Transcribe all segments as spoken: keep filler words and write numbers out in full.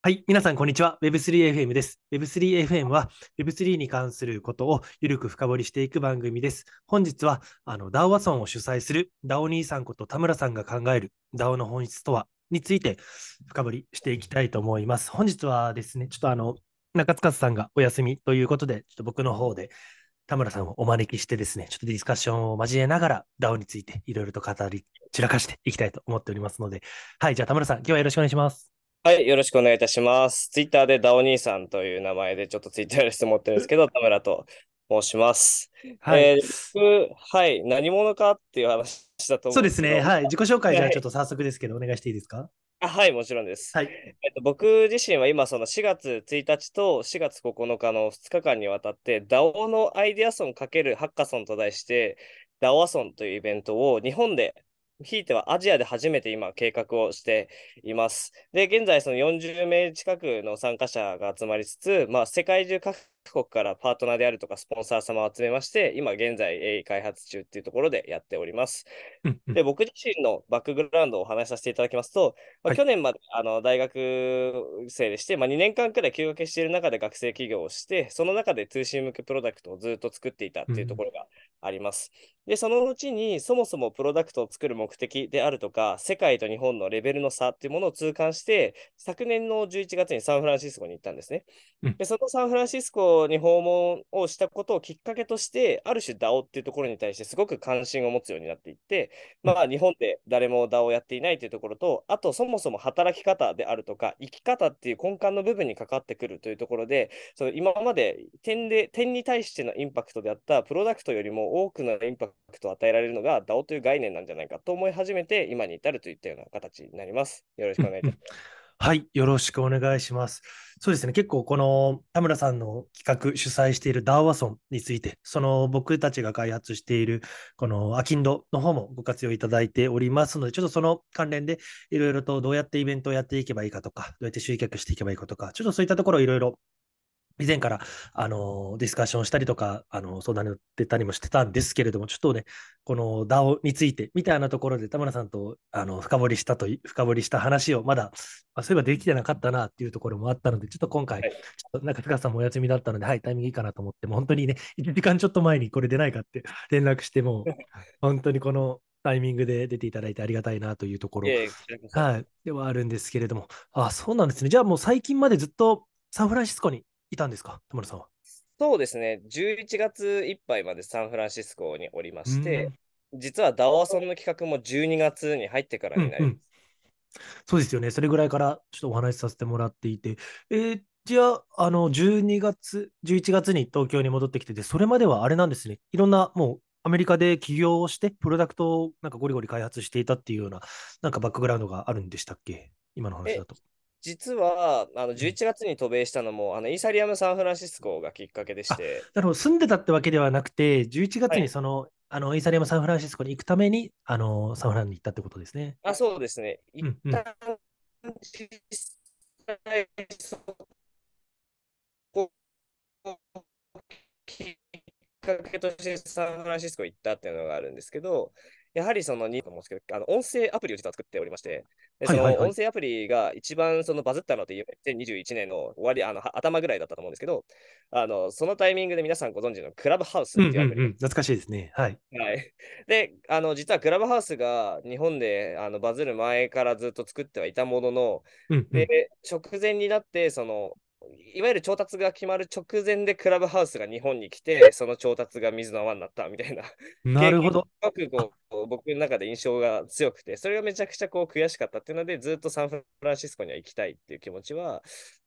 はい、皆さんこんにちは。 ウェブスリーエフエム です。 ウェブスリーエフエム は ウェブスリー に関することをゆるく深掘りしていく番組です。本日はあの ダオアソン を主催する ダオ 兄さんこと田村さんが考える ダオ の本質とはについて深掘りしていきたいと思います。本日はですね、ちょっとあの中塚さんがお休みということで、ちょっと僕の方で田村さんをお招きしてですね、ちょっとディスカッションを交えながら ダオ についていろいろと語り散らかしていきたいと思っておりますので、はい、じゃあ田村さん、今日はよろしくお願いします。はい、よろしくお願いいたします。ツイッターで ダオ 兄さんという名前でちょっとツイッターやらせてもらってるんですけど、田村と申します。はい、えーはい、何者かっていう話だと思うんですけど。そうですね、はい、自己紹介じゃあちょっと早速ですけど、はい、お願いしていいですか？あ、はい、もちろんです。はい、えっと、僕自身は今、そのしがつついたちとしがつここのかのふつかかんにわたって、ダオ のアイデアソン×ハッカソンと題して、ダオアソンというイベントを日本で、ひいてはアジアで初めて今計画をしています。で、現在そのよんじゅうめい近くの参加者が集まりつつ、まあ、世界中各国からパートナーであるとかスポンサー様を集めまして、今現在鋭意開発中っていうところでやっております。で、僕自身のバックグラウンドをお話しさせていただきますと、まあ、去年まであの大学生でして、まあ、にねんかんくらい休学している中で学生起業をして、その中で通信向けプロダクトをずっと作っていたっていうところがあります。で、そのうちにそもそもプロダクトを作る目的であるとか、世界と日本のレベルの差っていうものを痛感して、昨年のじゅういちがつにサンフランシスコに行ったんですね。で、そのサンフランシスコに訪問をしたことをきっかけとして、ある種 ダオ っていうところに対してすごく関心を持つようになっていって、まあ、日本で誰も ダオ をやっていないというところと、あとそもそも働き方であるとか、生き方っていう根幹の部分にかかってくるというところで、その今まで点で、点に対してのインパクトであったプロダクトよりも多くのインパクトを与えられるのが ダオ という概念なんじゃないかと思い始めて、今に至るといったような形になります。よろしくお願いいたします。はい、よろしくお願いします。そうですね、結構この田村さんの企画、主催している ダオアソン について、その僕たちが開発しているこのアキンドの方もご活用いただいておりますので、ちょっとその関連でいろいろとどうやってイベントをやっていけばいいかとか、どうやって集客していけばいいかとか、ちょっとそういったところをいろいろ以前からあのディスカッションしたりとか、あの相談に乗ってたりもしてたんですけれども、ちょっとね、この ダオ についてみたいなところで田村さんとあの深掘りしたと深掘りした話をまだ、あ、そういえばできてなかったなっていうところもあったので、ちょっと今回、はい、ちょっと中塚さんもお休みだったので、はい、タイミングいいかなと思って、もう本当にね、いちじかんちょっと前にこれ出ないかって連絡しても、本当にこのタイミングで出ていただいてありがたいなというところ、はい、ではあるんですけれども、あ、そうなんですね。じゃあもう最近までずっとサンフランシスコにいたんですか、田村さんは。そうですね、じゅういちがついっぱいまでサンフランシスコにおりまして、うん、実は ダオアソン の企画もじゅうにがつに入ってからになります。うんうん、そうですよね、それぐらいからちょっとお話しさせてもらっていて、えー、じゃあ、あのじゅうにがつ、じゅういちがつに東京に戻ってきてて、それまではあれなんですね、いろんなもうアメリカで起業をして、プロダクトをなんかゴリゴリ開発していたっていうような、なんかバックグラウンドがあるんでしたっけ、今の話だと。実はあのじゅういちがつに渡米したのも、あのイーサリアムサンフランシスコがきっかけでして。なるほど、住んでたってわけではなくて、じゅういちがつにその、はい、あのイーサリアムサンフランシスコに行くためにあのサンフランに行ったってことですね。あ、そうですね。一旦、うんうん、実際そこをきっかけとしてサンフランシスコ行ったっていうのがあるんですけど、やはりそのにと思うんですけど、あの音声アプリを実は作っておりまして、でその音声アプリが一番そのバズったのってにせんにじゅういちねんの終わり、あの頭ぐらいだったと思うんですけど、あのそのタイミングで皆さんご存知のクラブハウスっていうアプリ、うんうんうん、懐かしいですね。はい。はい、であの、実はクラブハウスが日本であのバズる前からずっと作ってはいたものの、うんうん、で直前になって、そのいわゆる調達が決まる直前でクラブハウスが日本に来て、その調達が水の泡になったみたいな。なるほど。すごくこう僕の中で印象が強くて、それがめちゃくちゃこう悔しかったっていうので、ずっとサンフランシスコには行きたいっていう気持ちは、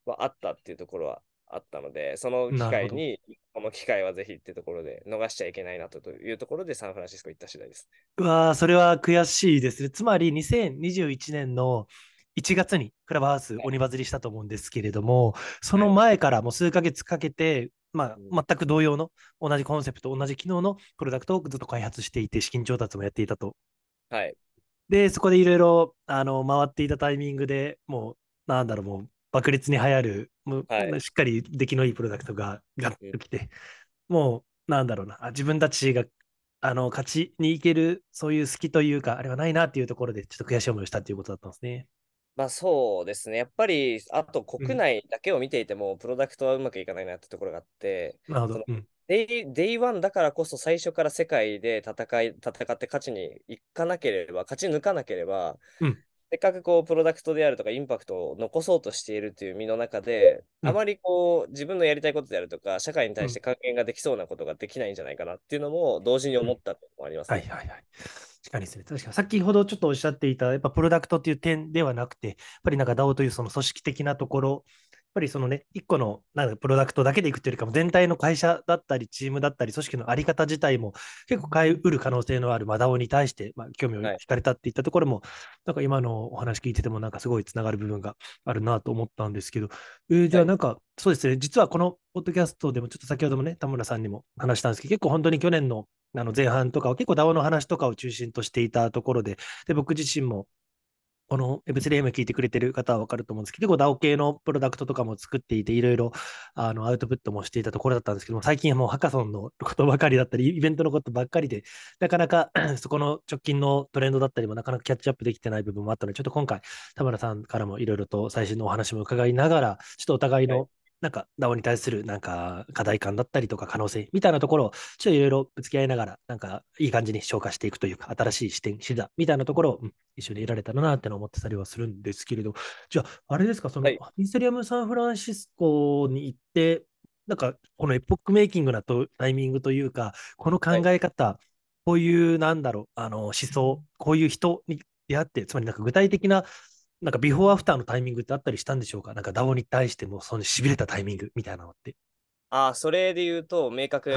まあ、あったっていうところはあったので、その機会に、この機会はぜひっていうところで、逃しちゃいけないなというところでサンフランシスコ行った次第です。うわー、それは悔しいですね。つまりにせんにじゅういちねんのいちがつにクラブハウス鬼バズりしたと思うんですけれども、はい、その前からもう数ヶ月かけて、まあ、全く同様の同じコンセプト、同じ機能のプロダクトをずっと開発していて、資金調達もやっていたと。はい、で、そこでいろいろあの回っていたタイミングでもう、なんだろう、もう爆裂に流行る、もうしっかり出来のいいプロダクトがガッときて、はい、もう、なんだろうな、自分たちがあの勝ちにいけるそういう隙というかあれはないなっていうところでちょっと悔しい思いをしたっていうことだったんですね。まあそうですね、やっぱりあと国内だけを見ていても、うん、プロダクトはうまくいかないなってところがあって、なるほど、うん、デイ、デイワンだからこそ最初から世界で戦い戦って勝ちにいかなければ勝ち抜かなければ、うん、せっかくこうプロダクトであるとかインパクトを残そうとしているという身の中で、うん、あまりこう自分のやりたいことであるとか社会に対して還元ができそうなことができないんじゃないかなっていうのも同時に思ったのもありますね、うん、はいはいはい、確かにですね。確かに先ほどちょっとおっしゃっていたやっぱプロダクトっていう点ではなくて、やっぱりなんか ダオ というその組織的なところ、やっぱりそのね一個のなんかプロダクトだけでいくというよりかも全体の会社だったりチームだったり組織のあり方自体も結構変えうる可能性のある ダオ に対して、まあ、興味を惹かれたっていったところも、はい、なんか今のお話聞いててもなんかすごいつながる部分があるなと思ったんですけど、えー、じゃあなんか、はい、そうですね、実はこのポッドキャストでもちょっと先ほどもね田村さんにも話したんですけど、結構本当に去年のあの前半とかは結構 ダオ の話とかを中心としていたところで、で僕自身もこの ウェブスリーエフエム 聞いてくれてる方は分かると思うんですけど、結構 ダオ 系のプロダクトとかも作っていていろいろあのアウトプットもしていたところだったんですけども、最近はもうハカソンのことばかりだったりイベントのことばっかりでなかなかそこの直近のトレンドだったりもなかなかキャッチアップできてない部分もあったので、ちょっと今回田村さんからもいろいろと最新のお話も伺いながら、ちょっとお互いの、はい、なんか ダオ に対するなんか課題感だったりとか可能性みたいなところをちょっといろいろぶつけ合いながら、なんかいい感じに消化していくというか新しい視点視座みたいなところを、うん、一緒に得られたらなっての思ってたりはするんですけれど、じゃああれですか、その、はい、イーサリアムサンフランシスコに行ってなんかこのエポックメイキングなとタイミングというか、この考え方、はい、こういうなんだろうあの思想、こういう人に出会って、つまりなんか具体的ななんかビフォーアフターのタイミングってあったりしたんでしょうか。なんか ダオ に対してもそのしびれたタイミングみたいなのって。ああ、それで言うと明確に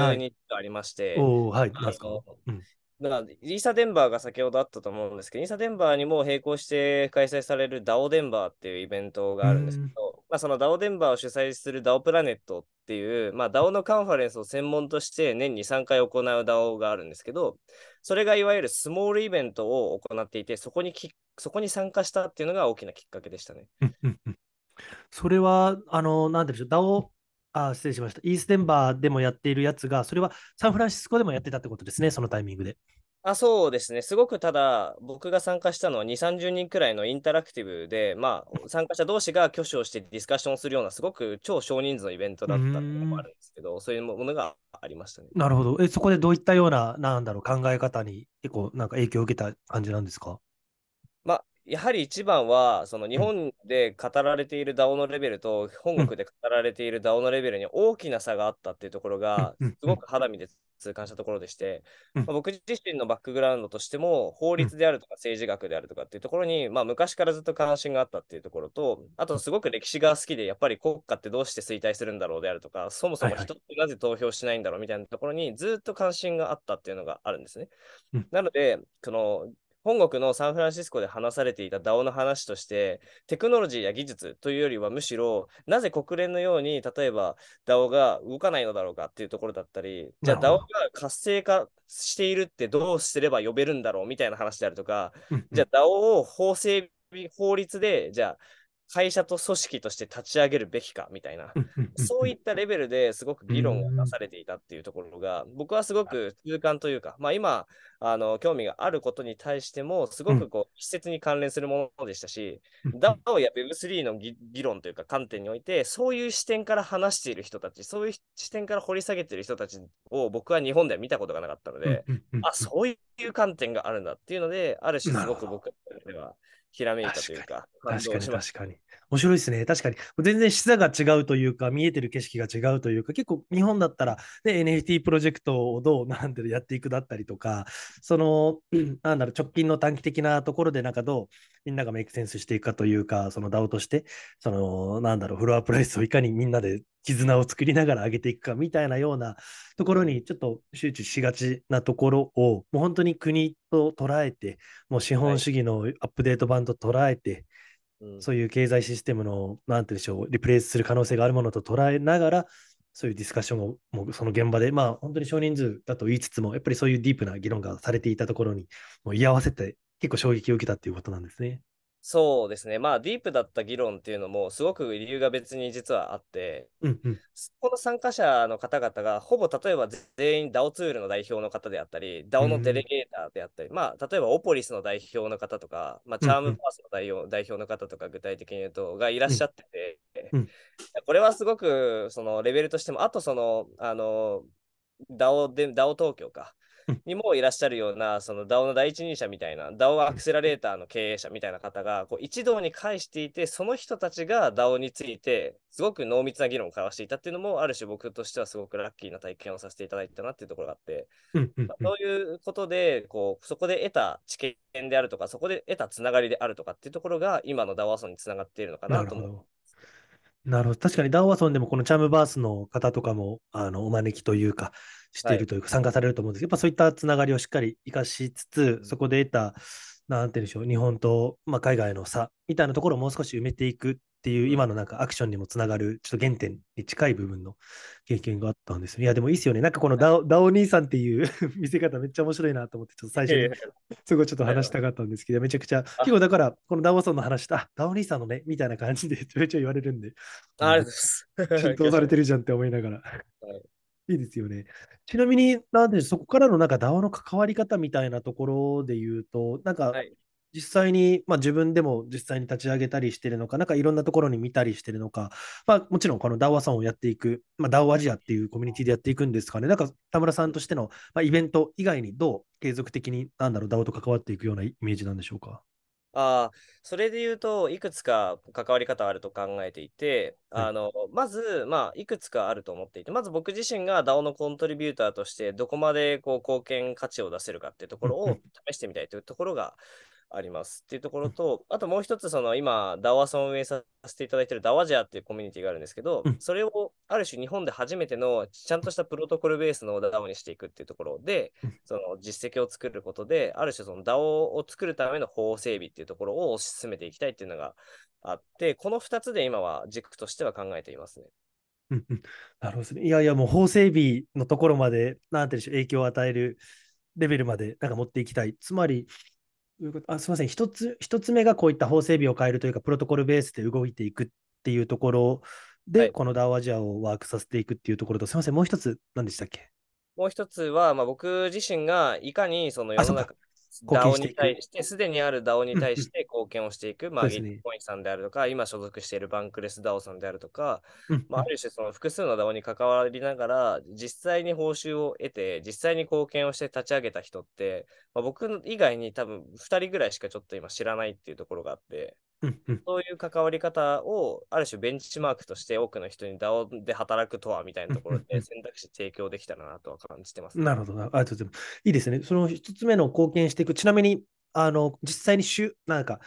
ありまして、はい、なんですか、うん、だからイーサデンバーが先ほどあったと思うんですけど、イーサデンバーにも並行して開催される ダオ デンバーっていうイベントがあるんですけど、まあ、その ダオ デンバーを主催する ダオ プラネットっていう、まあ、ダオ のカンファレンスを専門として年にさんかい行う ダオ があるんですけど、それがいわゆるスモールイベントを行っていて、そこにきそこに参加したっていうのが大きなきっかけでしたね。うんうんうん、それはあのなんていうんでしょう、ダオ、あ、失礼しました。イースデンバーでもやっているやつが、それはサンフランシスコでもやってたってことですね、そのタイミングで。あ、そうですね。すごくただ僕が参加したのは にじゅう、さんじゅうにんくらいのインタラクティブで、まあ参加者同士が挙手をしてディスカッションをするようなすごく超少人数のイベントだったのもあるんですけど、そういうものがありましたね。なるほど。え、そこでどういったようななんだろう考え方に結構なんか影響を受けた感じなんですか。まあやはり一番はその日本で語られている ダオ のレベルと本国で語られている ダオ のレベルに大きな差があったっていうところがすごく肌身で痛感したところでして、まあ、僕自身のバックグラウンドとしても法律であるとか政治学であるとかっていうところに、まあ、昔からずっと関心があったっていうところと、あとすごく歴史が好きでやっぱり国家ってどうして衰退するんだろうであるとか、そもそも人ってなぜ投票しないんだろうみたいなところにずっと関心があったっていうのがあるんですね。なのでその本国のサンフランシスコで話されていた ダオ の話としてテクノロジーや技術というよりはむしろなぜ国連のように例えば ダオ が動かないのだろうかっていうところだったり、じゃあ ダオ が活性化しているってどうすれば呼べるんだろうみたいな話であるとか、じゃあ ダオ を法整備法律でじゃあ会社と組織として立ち上げるべきかみたいなそういったレベルですごく議論がなされていたっていうところが僕はすごく痛感というか、まあ、今あの興味があることに対してもすごくこう密接に関連するものでしたし、 ダオ や ウェブスリー の議論というか観点においてそういう視点から話している人たち、そういう視点から掘り下げている人たちを僕は日本では見たことがなかったので、あ、そういう観点があるんだっていうのである種すごく僕ではひらめいたというか、確かに確かに面白いですね。確かに全然視座が違うというか見えてる景色が違うというか、結構日本だったら、ね、エヌエフティー プロジェクトをどうなんてやっていくだったりとか、そのなんだろう直近の短期的なところでなんかどうみんながメイクセンスしていくかというか、その ダオ としてそのなんだろうフロアプライスをいかにみんなで絆を作りながら上げていくかみたいなようなところにちょっと集中しがちなところをもう本当に国と捉えて、もう資本主義のアップデート版と捉えて、はい、そういう経済システムのなんて言うんでしょうリプレイスする可能性があるものと捉えながら、そういうディスカッションをもうその現場で、まあ本当に少人数だと言いつつもやっぱりそういうディープな議論がされていたところにもう居合わせて結構衝撃を受けたっていうことなんですね。そうですね、まあディープだった議論っていうのもすごく理由が別に実はあって、うんうん、そこの参加者の方々がほぼ例えば全員 ダオ ツールの代表の方であったり ダオ のデレゲーターであったり、うん、まあ例えばオポリスの代表の方とか、まあ、チャームファースの代表、うん、代表の方とか具体的に言うとがいらっしゃってて、うんうん、これはすごくそのレベルとしてもあとそのあの ダオ で ダオ 東京かにもいらっしゃるようなその ダオ の第一人者みたいな ダオ アクセラレーターの経営者みたいな方がこう一堂に会していてその人たちが ダオ についてすごく濃密な議論を交わしていたっていうのもある種僕としてはすごくラッキーな体験をさせていただいたなっていうところがあってそういうことでこうそこで得た知見であるとかそこで得たつながりであるとかっていうところが今の ダオ アソンにつながっているのかなと思う。なるほど。確かに ダオ アソンでもこのチャームバースの方とかもあのお招きというかしているというか参加されると思うんですけど、はい、やっぱそういったつながりをしっかり生かしつつそこで得たなんて言うんでしょう日本と、まあ、海外の差みたいなところをもう少し埋めていくっていう今のなんかアクションにもつながるちょっと原点に近い部分の経験があったんですよ。いやでもいいですよね。なんかこの ダオ ダオ兄さんっていう見せ方めっちゃ面白いなと思ってちょっと最初にすごいちょっと話したかったんですけどめちゃくちゃ結構だからこの ダオ さんの話だ ダオ 兄さんのねみたいな感じでちょいちょい言われるんであれです浸透されてるじゃんって思いながらいいですよね。ちなみになんでそこからのなんか ダオ の関わり方みたいなところで言うとなんか実際に、まあ、自分でも実際に立ち上げたりしてるのかなんかいろんなところに見たりしてるのか、まあ、もちろんこの ダオ アソンをやっていく、まあ、ダオ アジアっていうコミュニティでやっていくんですかね。なんか田村さんとしての、まあ、イベント以外にどう継続的になんだろう ダオ と関わっていくようなイメージなんでしょうか。あそれで言うといくつか関わり方あると考えていて、はい、あのまず、まあ、いくつかあると思っていてまず僕自身が ダオ のコントリビューターとしてどこまでこう貢献価値を出せるかっていうところを試してみたいというところがありますっていうところとあともう一つその今 ダオ アソン運営させていただいている ダオ アジアっていうコミュニティがあるんですけどそれをある種日本で初めてのちゃんとしたプロトコルベースの ダオ にしていくっていうところでその実績を作ることである種その ダオ を作るための法整備っていうところを推し進めていきたいっていうのがあってこのふたつで今は軸としては考えていますね。うんうん、なるほどね。いやいやもう法整備のところまでなんていうでしょう影響を与えるレベルまでなんか持っていきたい。つまりあすみません一つ、一つ目がこういった法整備を変えるというかプロトコルベースで動いていくっていうところで、はい、この ダオ アジアをワークさせていくっていうところとすみませんもう一つ何でしたっけ。もう一つは、まあ、僕自身がいかにその世の中 ダオ に対してすでにある ダオ に対して貢献をしていく、まあ、ギットコインさんであるとか今所属しているバンクレス ダオ さんであるとか、まあ、ある種その複数の ダオ に関わりながら実際に報酬を得て実際に貢献をして立ち上げた人って、まあ、僕以外に多分ふたりぐらいしかちょっと今知らないっていうところがあってそういう関わり方をある種ベンチマークとして多くの人に ダオ で働くとはみたいなところで選択肢提供できたらなとは感じてます、ね、なるほど。ありがとうございます。いいですね。その一つ目の貢献していく。ちなみにあの実際になんか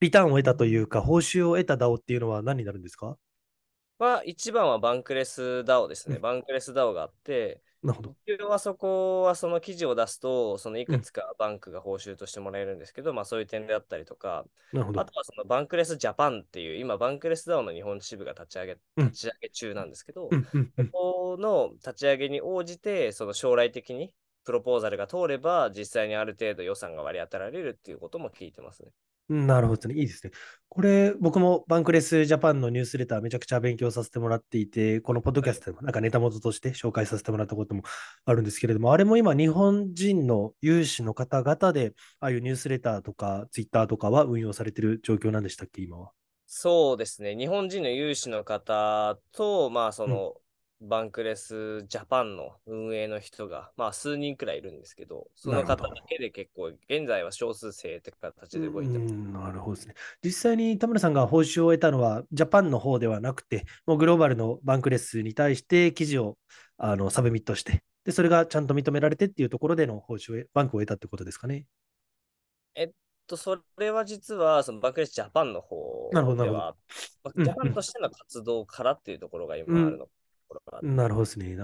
リターンを得たというか報酬を得た ダオ っていうのは何になるんですか。は一番はバンクレス ダオ ですね、うん、バンクレス ダオ があってなるほど。はそこはその記事を出すとそのいくつかバンクが報酬としてもらえるんですけど、うん、まあそういう点であったりとかあとはそのバンクレスジャパンっていう今バンクレス ダオ の日本支部が立ち上げ、うん、立ち上げ中なんですけど、うんうんうん、ここの立ち上げに応じてその将来的にプロポーザルが通れば実際にある程度予算が割り当てられるっていうことも聞いてますね。なるほどね。いいですね。これ僕もバンクレスジャパンのニュースレターめちゃくちゃ勉強させてもらっていてこのポッドキャストでもなんかネタ元として紹介させてもらったこともあるんですけれどもあれも今日本人の有志の方々でああいうニュースレターとかツイッターとかは運用されている状況なんでしたっけ今は。そうですね。日本人の有志の方とまあその、うんバンクレスジャパンの運営の人が、まあ、数人くらいいるんですけどその方だけで結構現在は少数生って形で動いてます。なるほどですね。実際に田村さんが報酬を得たのはジャパンの方ではなくてもうグローバルのバンクレスに対して記事をあのサブミットしてでそれがちゃんと認められてっていうところでの報酬バンクを得たってことですかね。えっとそれは実はそのバンクレスジャパンの方ではジャパンとしての活動からっていうところが今あるの、うんなるほどですね。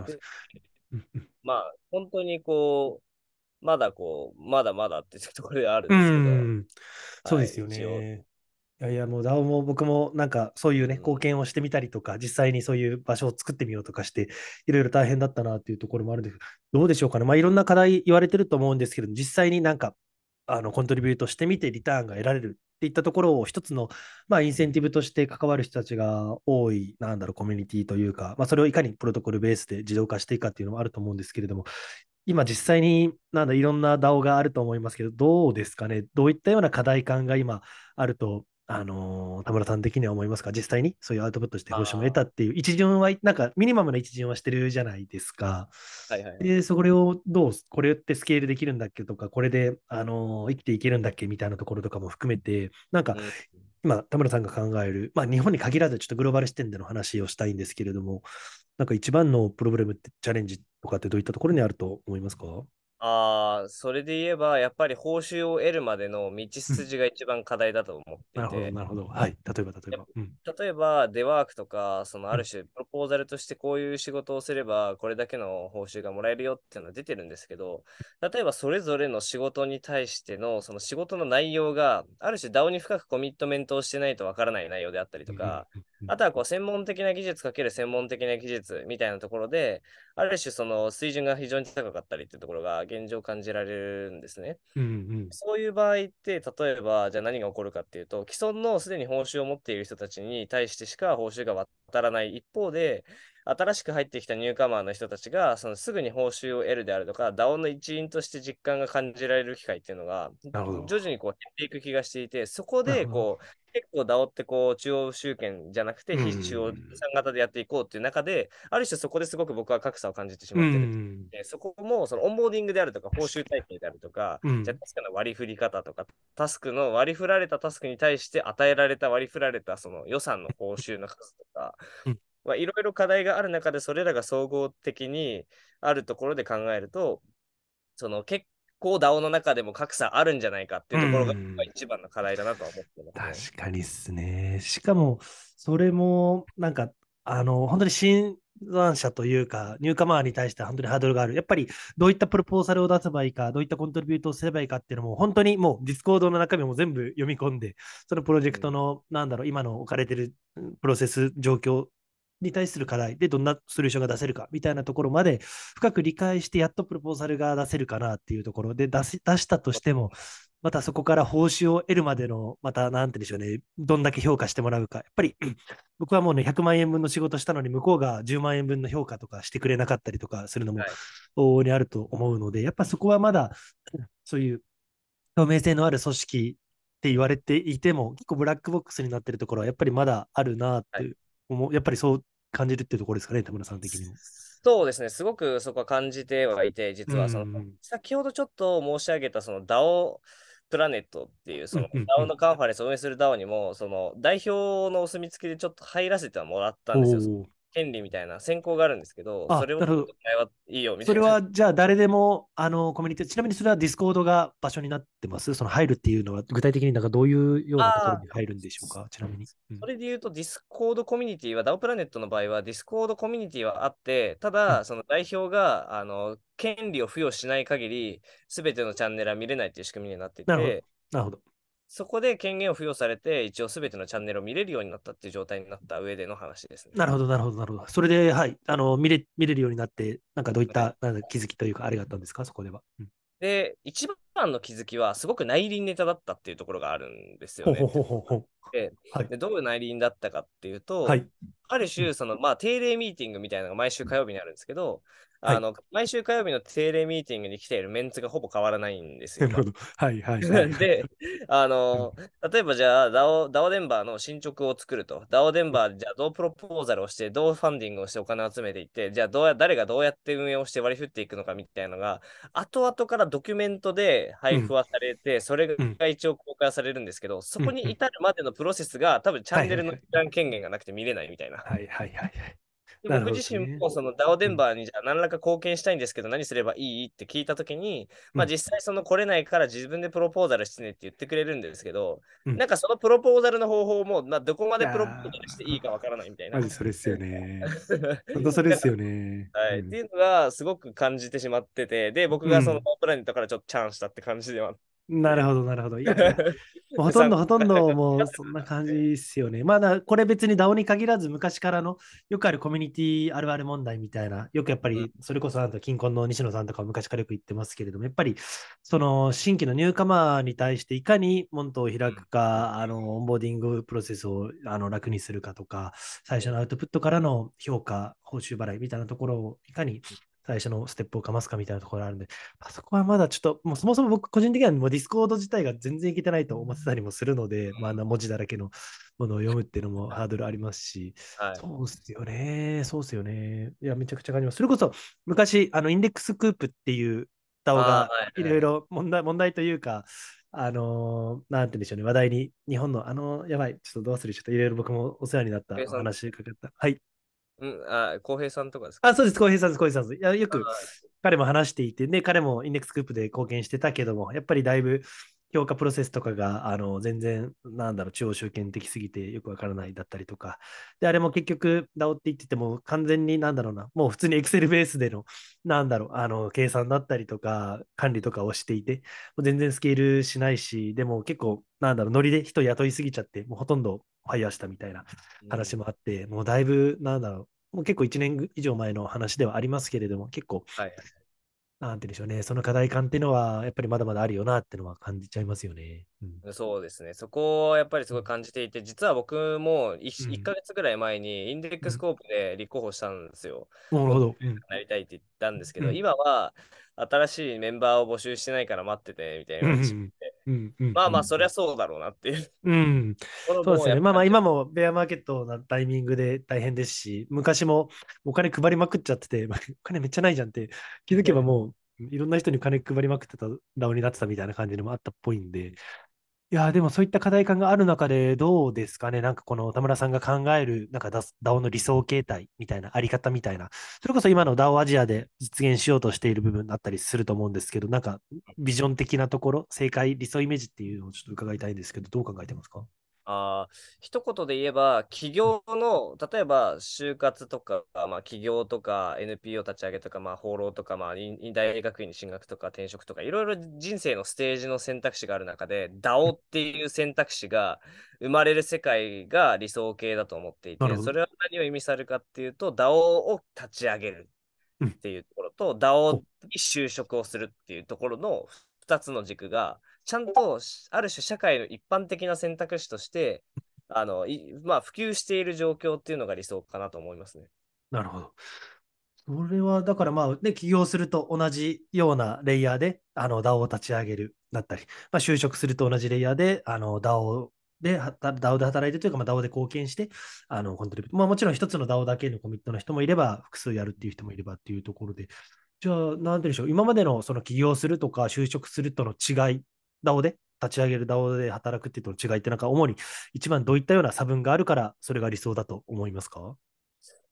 まあ本当にこうまだこうまだまだっていうところであるんですけど、うん、そうですよね。いやいやもう ダオ も僕もなんかそういうね、うん、貢献をしてみたりとか実際にそういう場所を作ってみようとかしていろいろ大変だったなっていうところもあるんですけどどうでしょうかね。まあいろんな課題言われてると思うんですけど実際になんかあのコントリビュートしてみてリターンが得られるっていったところを一つの、まあ、インセンティブとして関わる人たちが多い、なんだろう、コミュニティというか、まあ、それをいかにプロトコルベースで自動化していくかっていうのもあると思うんですけれども、今実際になんだいろんな ダオ があると思いますけど、どうですかね、どういったような課題感が今あると、あのー、田村さん的には思いますか。実際にそういうアウトプットして報酬も得たっていう一巡は、なんかミニマムな一巡はしてるじゃないですか。はいはいはい、でそれをどう、これってスケールできるんだっけとか、これで、あのー、生きていけるんだっけみたいなところとかも含めて、なんか、うん、今田村さんが考える、まあ、日本に限らずちょっとグローバル視点での話をしたいんですけれども、なんか一番のプロブレムってチャレンジとかってどういったところにあると思いますか。ああ、それで言えば、やっぱり報酬を得るまでの道筋が一番課題だと思っていて。なるほど、なるほど。はい。例えば、例えば。うん、例えば、デワークとか、そのある種、プロポーザルとしてこういう仕事をすれば、これだけの報酬がもらえるよっていうのは出てるんですけど、例えば、それぞれの仕事に対しての、その仕事の内容が、ある種、ダオ に深くコミットメントをしてないとわからない内容であったりとか、あとは、こう、専門的な技術かける専門的な技術みたいなところで、ある種、その水準が非常に高かったりっていうところが、現状感じられるんですね、うんうん、そういう場合って例えばじゃあ何が起こるかっていうと、既存のすでに報酬を持っている人たちに対してしか報酬が渡らない一方で、新しく入ってきたニューカマーの人たちがそのすぐに報酬を得るであるとか、 ダオ の一員として実感が感じられる機会っていうのが徐々にこう減っていく気がしていて、そこでこう結構 ダオ ってこう中央集権じゃなくて非中央参型でやっていこうっていう中で、ある種そこですごく僕は格差を感じてしまってる、うん、でそこもそのオンボーディングであるとか報酬体系であるとか、うん、じゃあタスクの割り振り方とか、タスクの割り振られたタスクに対して与えられた割り振られたその予算の報酬の数とか、うんまあ、いろいろ課題がある中で、それらが総合的にあるところで考えると、その結構 ダオ の中でも格差あるんじゃないかっていうところが一番の課題だなとは思ってます、ね、確かにですね。しかもそれもなんかあの本当に新参者というかニューカマーに対して本当にハードルがある。やっぱりどういったプロポーザルを出せばいいか、どういったコントリビュートをすればいいかっていうのも本当にもうディスコードの中身も全部読み込んで、そのプロジェクトの、うん、なんだろう今の置かれてるプロセス状況に対する課題でどんなソリューションが出せるかみたいなところまで深く理解して、やっとプロポーザルが出せるかなっていうところで出し、出したとしても、またそこから報酬を得るまでの、またなんてでしょうね、どんだけ評価してもらうか。やっぱり僕はもうね、ひゃくまんえんぶんの仕事したのに向こうがじゅうまんえんぶんの評価とかしてくれなかったりとかするのも往々にあると思うので、やっぱそこはまだそういう透明性のある組織って言われていても結構ブラックボックスになってるところはやっぱりまだあるなっていう、はい、やっぱりそう感じるっていうところですかね、田村さん的に。そうですね、すごくそこは感じてはいて、実はその、うん、先ほどちょっと申し上げたその ダオ プラネットっていうその ダオ のカンファレンスを運営する ダオ にもその代表のお墨付きでちょっと入らせてはもらったんですよ。権利みたいな選考があるんですけど、それをはいいよみたいな。それはじゃあ誰でもあのコミュニティ、ちなみにそれはディスコードが場所になってます。その入るっていうのは具体的になんかどういうようなところに入るんでしょうか。ちなみに、うん、それで言うとディスコードコミュニティは ダオ プラネットの場合はディスコードコミュニティはあって、ただその代表があの権利を付与しない限りすべてのチャンネルは見れないという仕組みになっていて、なるほど。そこで権限を付与されて、一応すべてのチャンネルを見れるようになったっていう状態になった上での話ですね。なるほど、なるほど、なるほど。それで、はい、あの見れ、見れるようになって、なんかどういったなんか気づきというか、あれがあったんですか、そこでは。うん、で、一番の気づきは、すごく内輪ネタだったっていうところがあるんですよね。ほうほうほうほう。で、はい、でどういう内輪だったかっていうと、はい、ある種、その、まあ、定例ミーティングみたいなのが毎週火曜日にあるんですけど、あの、はい、毎週火曜日の定例ミーティングに来ているメンツがほぼ変わらないんですよ。なるほど。はいはい、はい。で、あの、例えばじゃあ、ダオ、ダオデンバーの進捗を作ると。ダオデンバー、じゃあ、どうプロポーザルをして、どうファンディングをしてお金を集めていって、じゃあどうや、誰がどうやって運営をして割り振っていくのかみたいなのが、後々からドキュメントで配布はされて、うん、それが一応公開されるんですけど、うん、そこに至るまでのプロセスが、多分チャンネルの時間権限がなくて見れないみたいな。はいはいはい。僕自身もその ダオ デンバーにじゃあ何らか貢献したいんですけど何すればいいって聞いたときに、まあ、実際その来れないから自分でプロポーザルしてねって言ってくれるんですけど、うん、なんかそのプロポーザルの方法も、まあ、どこまでプロポーザルしていいかわからないみたいな。マジそれですよね。本当それですよね。はい、っていうのがすごく感じてしまってて、で僕がそのプラネットからちょっとチャンスだって感じではなるほど、なるほど。いやほとんど、ほとんど、もう、そんな感じですよね。まあ、これ別に ダオ に限らず、昔からの、よくあるコミュニティあるある問題みたいな、よくやっぱり、それこそ、近婚の西野さんとか昔からよく言ってますけれども、やっぱり、その、新規のニューカマーに対して、いかに門戸を開くか、うん、あの、オンボーディングプロセスをあの楽にするかとか、最初のアウトプットからの評価、報酬払いみたいなところを、いかに、最初のステップをかますかみたいなところがあるんで、あそこはまだちょっと、もうそもそも僕個人的にはもうディスコード自体が全然いけてないと思ってたりもするので、まあ、文字だらけのものを読むっていうのもハードルありますし、はい、そうですよね、そうですよね。いや、めちゃくちゃ感じます。それこそ昔、あのインデックスクープっていうダオがいろいろ問題、問題というか、あのー、なんて言うんでしょうね、話題に、日本の、あのー、やばい、ちょっとどうするちょっといろいろ僕もお世話になった話かかった。はい。うん、あ、浩平さんとかですか？あ、そうです、浩平さんです、浩平さんです。いや、よく彼も話していて、ね、彼もインデックスクープで貢献してたけども、やっぱりだいぶ評価プロセスとかがあの全然、なんだろう、中央集権的すぎてよくわからないだったりとか、で、あれも結局、ダオって言ってても、完全になんだろうな、もう普通に Excel ベースでの、なんだろう、あの計算だったりとか、管理とかをしていて、もう全然スケールしないし、でも結構、なんだろう、ノリで人雇いすぎちゃって、もうほとんどファイヤーしたみたいな話もあって、うん、もうだいぶ、なんだろう、もう結構いちねん以上前の話ではありますけれども、結構、はい、なんて言うんでしょうね、その課題感っていうのは、やっぱりまだまだあるよなっていうのは感じちゃいますよね。うん、そうですね、そこをやっぱりすごい感じていて、実は僕も 1,、うん、いっかげつぐらい前にインデックスコープで立候補したんですよ。なるほど。なりたいって言ったんですけど、うん、今は新しいメンバーを募集してないから待っててみたいな感じで。うんうんうんうん、まあまあそりゃそうだろうなっていう、うん、そうですね。まあまあ今もベアマーケットのタイミングで大変ですし、昔もお金配りまくっちゃってて、お金めっちゃないじゃんって気づけばもういろんな人に金配りまくってたダオになってたみたいな感じのもあったっぽいんで、いやでもそういった課題感がある中でどうですかね。なんかこの田村さんが考えるなんかダオの理想形態みたいなあり方みたいな、それこそ今のダオアジアで実現しようとしている部分だったりすると思うんですけど、なんかビジョン的なところ、正解理想イメージっていうのをちょっと伺いたいんですけど、どう考えてますか？あ、一言で言えば企業の例えば就活とか、まあ、企業とか エヌピーオー 立ち上げとか、まあ、放浪とか、まあ、大学院に進学とか転職とかいろいろ人生のステージの選択肢がある中で ダオ っていう選択肢が生まれる世界が理想形だと思っていて、それは何を意味されるかっていうと ダオ を立ち上げるっていうところと、うん、ダオ に就職をするっていうところのふたつの軸がちゃんとある種社会の一般的な選択肢としてあのまあ、普及している状況っていうのが理想かなと思いますね。なるほど。それはだからまあ、ね、起業すると同じようなレイヤーであの ダオ を立ち上げるだったり、まあ、就職すると同じレイヤーであの ダオ で ダオ で働いてというか、まあ、ダオ で貢献してあのコントリビュート、まあ、もちろん一つの ダオ だけのコミットの人もいれば複数やるっていう人もいればっていうところで、じゃあ何て言うんでしょう、今までのその起業するとか就職するとの違い、ダオ で立ち上げる ダオ で働くっていうとの違いってなんか主に一番どういったような差分があるからそれが理想だと思いますか？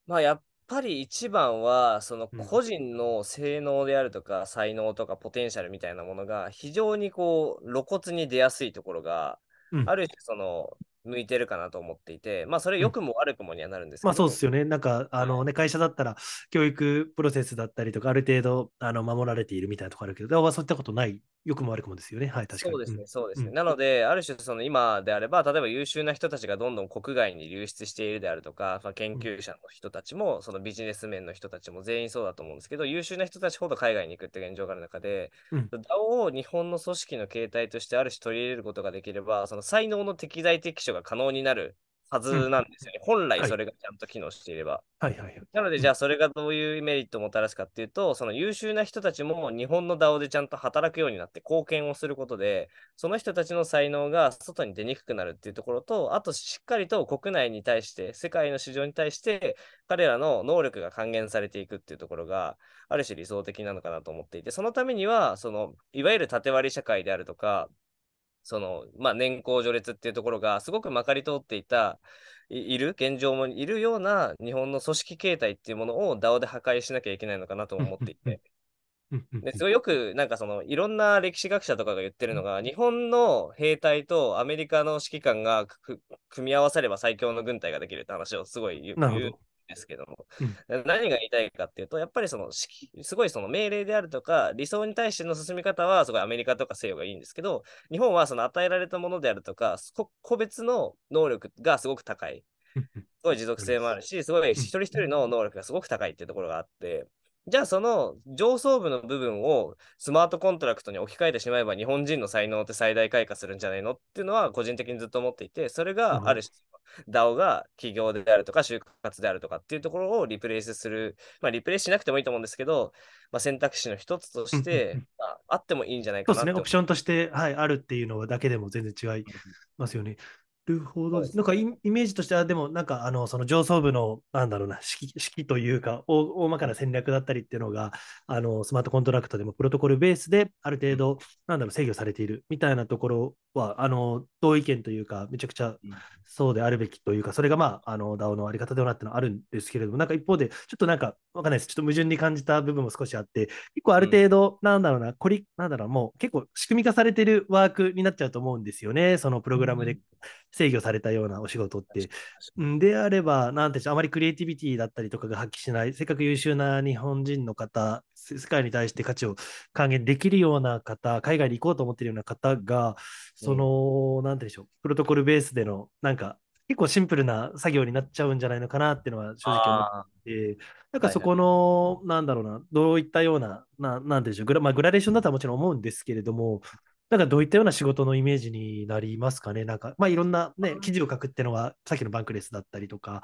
まあやっぱり一番はその個人の性能であるとか、うん、才能とかポテンシャルみたいなものが非常にこう露骨に出やすいところが、うん、ある種その向いてるかなと思っていて、まあそれ良くも悪くもにはなるんですけど、うん、まあそうですよね。なんかあのね、会社だったら教育プロセスだったりとかある程度あの守られているみたいなところあるけど、ダオ はそういったことない。よくも悪くもですよね。はい、確かに。そうですね、そうですね。うん、なので、ある種、その今であれば、例えば優秀な人たちがどんどん国外に流出しているであるとか、まあ、研究者の人たちも、そのビジネス面の人たちも全員そうだと思うんですけど、優秀な人たちほど海外に行くって現状がある中で、うん、ダオ を日本の組織の形態としてある種取り入れることができれば、その才能の適材適所が可能になるはずなんですよね、うん、本来それがちゃんと機能していれば、はいはいはいはい、なのでじゃあそれがどういうメリットをもたらすかっていうと、その優秀な人たちも日本の ダオ でちゃんと働くようになって貢献をすることで、その人たちの才能が外に出にくくなるっていうところと、あとしっかりと国内に対して世界の市場に対して彼らの能力が還元されていくっていうところがある種理想的なのかなと思っていて、そのためにはそのいわゆる縦割り社会であるとか、そのまあ、年功序列っていうところがすごくまかり通っていた い, いる現状もいるような日本の組織形態っていうものを ダオ で破壊しなきゃいけないのかなと思っていてですごいよくなんかそのいろんな歴史学者とかが言ってるのが、日本の兵隊とアメリカの指揮官が組み合わされば最強の軍隊ができるって話をすごい言うですけども、うん、何が言いたいかっていうと、やっぱりそのすごいその命令であるとか理想に対しての進み方はすごいアメリカとか西洋がいいんですけど、日本はその与えられたものであるとか個別の能力がすごく高い、すごい持続性もあるし、すごい一人一人の能力がすごく高いっていうところがあって、じゃあその上層部の部分をスマートコントラクトに置き換えてしまえば日本人の才能って最大開花するんじゃないのっていうのは個人的にずっと思っていて、それがある種、うん、ダオ が企業であるとか就活であるとかっていうところをリプレイスする、まあ、リプレイしなくてもいいと思うんですけど、まあ、選択肢の一つとしてあってもいいんじゃないかなと、そうですね、オプションとして、はい、あるっていうのだけでも全然違いますよね。なるほど。なんかイメージとしては、でもなんかあのその上層部のなんだろうな、指揮というか大、大まかな戦略だったりっていうのが、あのスマートコントラクトでもプロトコルベースである程度、なんだろう、制御されているみたいなところは、あの同意見というか、めちゃくちゃそうであるべきというか、それがまあ、あの ダオ のあり方ではなってのはあるんですけれども、なんか一方で、ちょっとなんかわかんないです、ちょっと矛盾に感じた部分も少しあって、結構ある程度、なんだろうな、これ、なんだろう、もう結構仕組み化されているワークになっちゃうと思うんですよね、そのプログラムで。制御されたようなお仕事ってであれば、なんてあまりクリエイティビティだったりとかが発揮しない、せっかく優秀な日本人の方、世界に対して価値を還元できるような方、海外に行こうと思っているような方が、その、うん、なんてでしょう、プロトコルベースでのなんか結構シンプルな作業になっちゃうんじゃないのかなっていうのは正直思って、なんかそこの、はいはい、なんだろうな、どういったような、な、なんてでしょう、グラ、まあ、グラデーションだとはもちろん思うんですけれども。なんかどういったような仕事のイメージになりますかね。なんか、まあ、いろんな、ね、記事を書くっていうのは、さっきのバンクレスだったりとか、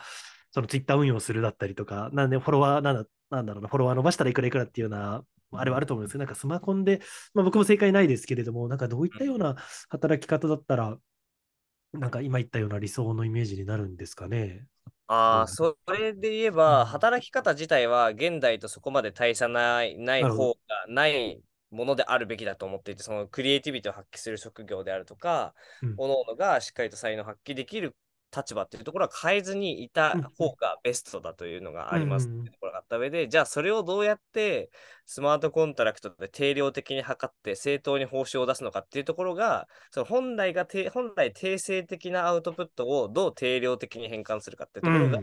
そのツイッター運用するだったりとか、なんでフォロワー、なんだ、なんだろうな、フォロワー伸ばしたらいくらいくらっていうような、あれはあると思うんですけど、なんかスマコンで、まあ、僕も正解ないですけれども、なんかどういったような働き方だったら、なんか今言ったような理想のイメージになるんですかね。ああ、それで言えば、働き方自体は現代とそこまで大差ない、ない方がない。ものであるべきだと思っていて、そのクリエイティビティを発揮する職業であるとか、うん、各々がしっかりと才能を発揮できる立場っていうところは変えずにいた方がベストだというのがあります、うん、っていうところがあった上で、じゃあそれをどうやってスマートコントラクトで定量的に測って正当に報酬を出すのかっていうところが、その本来がて本来定性的なアウトプットをどう定量的に変換するかっていうところが、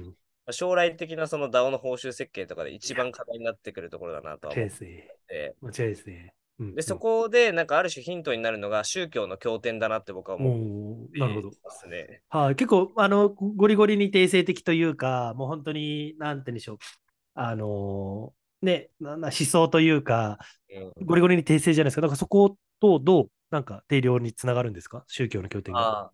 うん、将来的なその ダオ の報酬設計とかで一番課題になってくるところだなとは思って。間違いですね。で、そこで、なんかある種ヒントになるのが宗教の経典だなって僕は思う。なるほど。ね、はい、あ。結構、あの、ゴリゴリに定性的というか、もう本当に、なんて言うんでしょう。あの、ね、な思想というか、うん、ゴリゴリに定性じゃないですか。だからそことどう、なんか定量につながるんですか、宗教の経典が。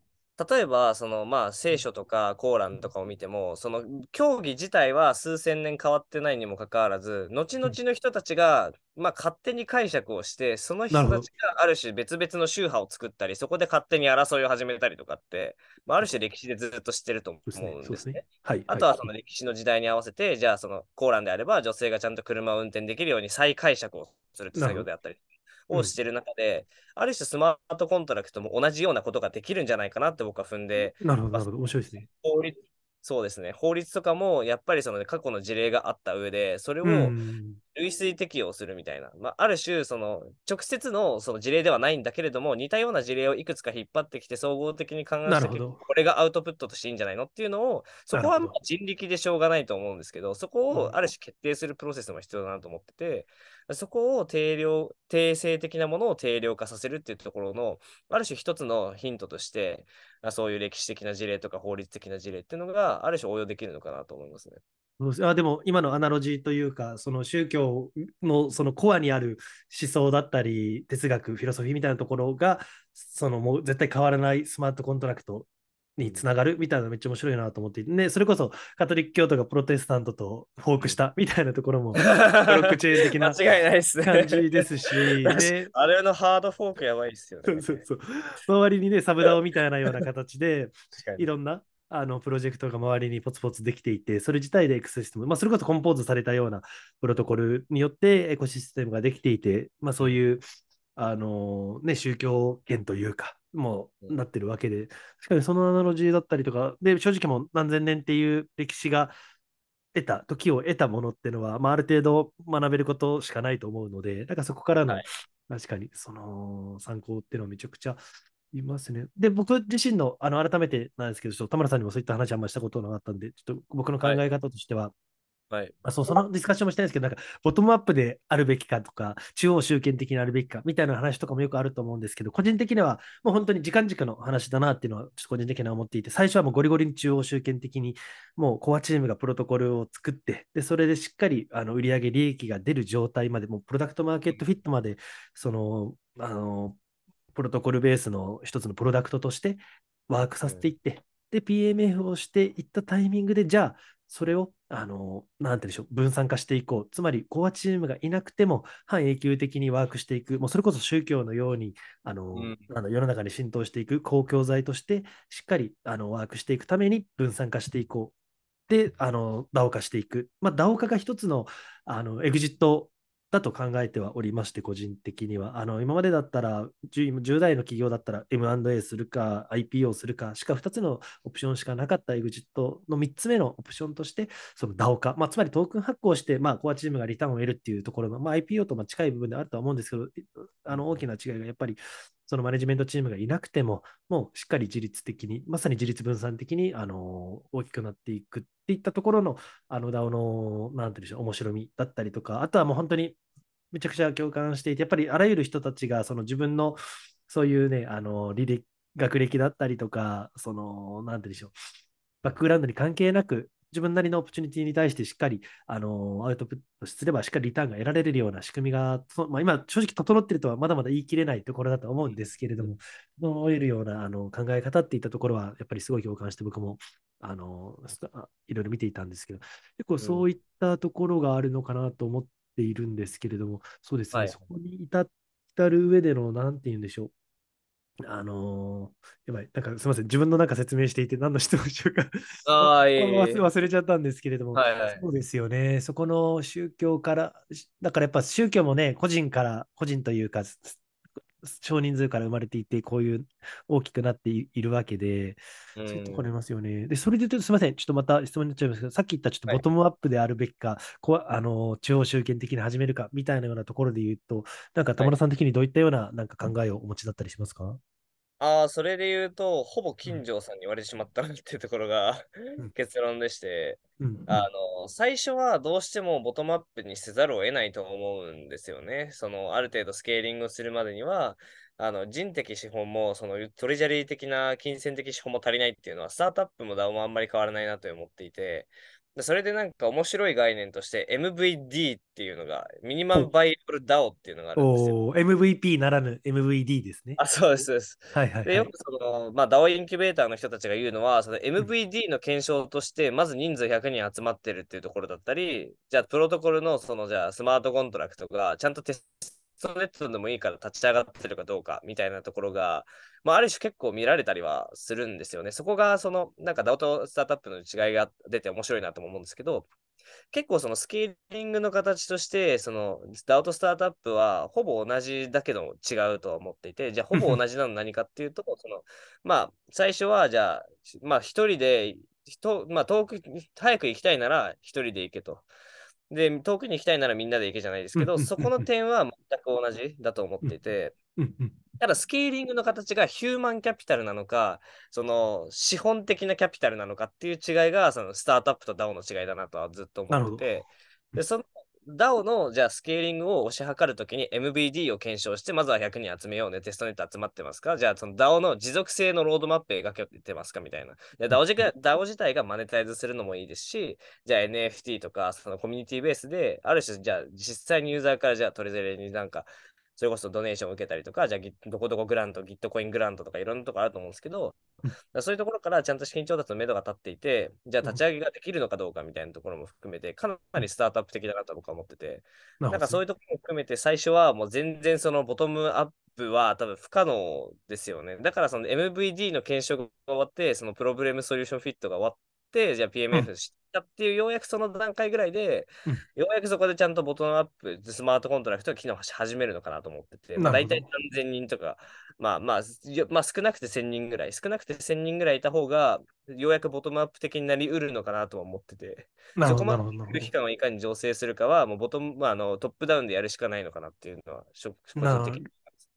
例えばその、まあ、聖書とかコーランとかを見ても、その教義自体は数千年変わってないにもかかわらず、後々の人たちが、まあ、勝手に解釈をして、その人たちがある種別々の宗派を作ったり、そこで勝手に争いを始めたりとかって、まあ、ある種歴史でずっと知ってると思うんですね。あとはその歴史の時代に合わせて、じゃあそのコーランであれば女性がちゃんと車を運転できるように再解釈をするって作業であったりをしている中で、うん、ある種スマートコントラクトも同じようなことができるんじゃないかなって僕は踏んで、なるほど、なるほど、面白いですね。法律、そうですね。法律とかもやっぱりその、ね、過去の事例があった上で、それを類推適用するみたいな、うん、まあ、ある種その直接のその事例ではないんだけれども、似たような事例をいくつか引っ張ってきて総合的に考えて、これがアウトプットとしていいんじゃないのっていうのを、そこはまあ人力でしょうがないと思うんですけど、そこをある種決定するプロセスも必要だなと思ってて、うん、そこを定量定性的なものを定量化させるっていうところのある種一つのヒントとして、そういう歴史的な事例とか法律的な事例っていうのがある種応用できるのかなと思いますね。あ、でも今のアナロジーというか、その宗教のそのコアにある思想だったり哲学フィロソフィーみたいなところが、そのもう絶対変わらないスマートコントラクトにつながるみたいなのめっちゃ面白いなと思っていて、ね、それこそカトリック教徒がプロテスタントとフォークしたみたいなところもブロックチェーン的な感じですし、ね、あれのハードフォークやばいですよね。そうそうそう、周りにね、サブダオみたいなような形でいろんなあのプロジェクトが周りにポツポツできていて、それ自体でエコシステム、まあ、それこそコンポーズされたようなプロトコルによってエコシステムができていて、まあ、そういうあの、ね、宗教圏というかもうなってるわけで、確かにそのアナロジーだったりとかで、正直もう何千年っていう歴史が得た時を得たものっていうのは、まあ、ある程度学べることしかないと思うので、なんかそこからの、はい、確かにその参考っていうのはめちゃくちゃいますね。で、僕自身の、あの改めてなんですけど、田村さんにもそういった話あんまりしたことなかったんで、ちょっと僕の考え方としては、はいはい、あ、そう、そのディスカッションもしたいんですけど、なんかボトムアップであるべきかとか、中央集権的にあるべきかみたいな話とかもよくあると思うんですけど、個人的にはもう本当に時間軸の話だなっていうのはちょっと個人的には思っていて、最初はもうゴリゴリに中央集権的にもうコアチームがプロトコルを作って、でそれでしっかりあの売上利益が出る状態まで、もうプロダクトマーケットフィットまで、そのあのプロトコルベースの一つのプロダクトとしてワークさせていって、で ピーエムエフ をしていったタイミングで、じゃあそれをあのなんてでしょう、分散化していこう、つまりコアチームがいなくても半永久的にワークしていく、もうそれこそ宗教のようにあの、うん、あの世の中に浸透していく公共財としてしっかりあのワークしていくために分散化していこう、であの ダオ 化していく、まあ、ダオ 化が一つの、あのエグジットだと考えてはおりまして、個人的にはあの今までだったら 10, 10代の企業だったら エムアンドエー するか アイピーオー するかしかふたつのオプションしかなかったエグジットのみっつめのオプションとしてその ダオ 化、まあ、つまりトークン発行して、まあ、コアチームがリターンを得るっていうところの、まあ、アイピーオー とまあ近い部分であるとは思うんですけど、あの大きな違いがやっぱりそのマネジメントチームがいなくてももうしっかり自律的に、まさに自律分散的にあの大きくなっていくっていったところのあの ダオ のなんていうんでしょう、面白みだったりとか、あとはもう本当にめちゃくちゃ共感していて、やっぱりあらゆる人たちがその自分のそういうね、あの履歴学歴だったりとか、そのなんていうんでしょう、バックグラウンドに関係なく自分なりのオプチュニティに対してしっかりあのアウトプットすればしっかりリターンが得られるような仕組みが、まあ、今正直整っているとはまだまだ言い切れないところだと思うんですけれども、思えるようなあの考え方っていったところはやっぱりすごい共感して、僕もあのいろいろ見ていたんですけど、結構そういったところがあるのかなと思っているんですけれども、そうですね、はい、そこに至る上でのなんて言うんでしょう、あのー、やばい、なんかすみません、自分のなんか説明していて何の質問しようかあ、えー、忘れちゃったんですけれども、はいはい、そうですよね、そこの宗教から、だからやっぱ宗教もね、個人から個人というか少人数から生まれていて、こういう大きくなっているわけで、うん、そういうところありますよね。でそれで言うとすみません、ちょっとまた質問になっちゃいますけど、さっき言ったちょっとボトムアップであるべきか、はい、あの中央集権的に始めるかみたいなようなところで言うと、なんか田村さん的にどういったようななんか考えをお持ちだったりしますか？はい、ああ、それで言うとほぼ金城さんに言われてしまったっていうところが、うん、結論でして、うんうん、あの最初はどうしてもボトムアップにせざるを得ないと思うんですよね。そのある程度スケーリングをするまでには、あの人的資本もそのトレジャリー的な金銭的資本も足りないっていうのは、スタートアップもダウンもあんまり変わらないなと思っていて、それでなんか面白い概念として エムブイディー っていうのが、ミニマムバイブル ダオ っていうのがあるんですよ。お エムブイピー ならぬ エムブイディー ですね。あ、そうですそうです。はいはいはい、でよくその、まあ、ダオ インキュベーターの人たちが言うのは、その エムブイディー の検証としてまず人数ひゃくにん集まってるっていうところだったり、じゃあプロトコルのそのじゃあスマートコントラクトがちゃんとテストネットでもいいから立ち上がってるかどうかみたいなところが、まあ、ある種結構見られたりはするんですよね。そこがそのなんか ダオ とスタートアップの違いが出て面白いなとも思うんですけど、結構そのスケーリングの形としてその ダオ とスタートアップはほぼ同じだけど違うとは思っていて、じゃあほぼ同じなの何かっていうとそのまあ最初はじゃあまあ一人で人、まあ、遠く早く行きたいなら一人で行けと。で遠くに行きたいならみんなで行けじゃないですけど、そこの点は全く同じだと思っていて、ただスケーリングの形がヒューマンキャピタルなのか、その資本的なキャピタルなのかっていう違いが、そのスタートアップと ダオ の違いだなとはずっと思ってて、でその ダオ のじゃあスケーリングを推し量るときに エムブイディー を検証して、まずはひゃくにん集めようね、テストネット集まってますか、じゃあその ダオ の持続性のロードマップ描けてますかみたいな。で ダオ 自, ダオ 自体がマネタイズするのもいいですし、じゃあ エヌエフティー とかそのコミュニティベースで、ある種じゃあ実際にユーザーからじゃあトレゼレになんか、それこそドネーションを受けたりとか、じゃあどこどこグラント、ギットコイングラントとかいろんなところあると思うんですけど、そういうところからちゃんと資金調達の目処が立っていて、じゃあ立ち上げができるのかどうかみたいなところも含めて、かなりスタートアップ的だなと僕は思ってて、なんかそういうところも含めて最初はもう全然そのボトムアップは多分不可能ですよね。だからその エムブイディー の検証が終わって、そのプロブレムソリューションフィットが終わって、じゃあ ピーエムエフ したっていう、うん、ようやくその段階ぐらいで、うん、ようやくそこでちゃんとボトムアップスマートコントラクトが機能し始めるのかなと思ってて、まあ、大体さんぜんにんとか、まあまあ、まあ少なくてせんにんぐらい少なくてせんにんぐらいいた方がようやくボトムアップ的になりうるのかなとは思ってて、そこまで空気感をいかに醸成するかはもうボトム、まあ、あのトップダウンでやるしかないのかなっていうのは、職個人的に。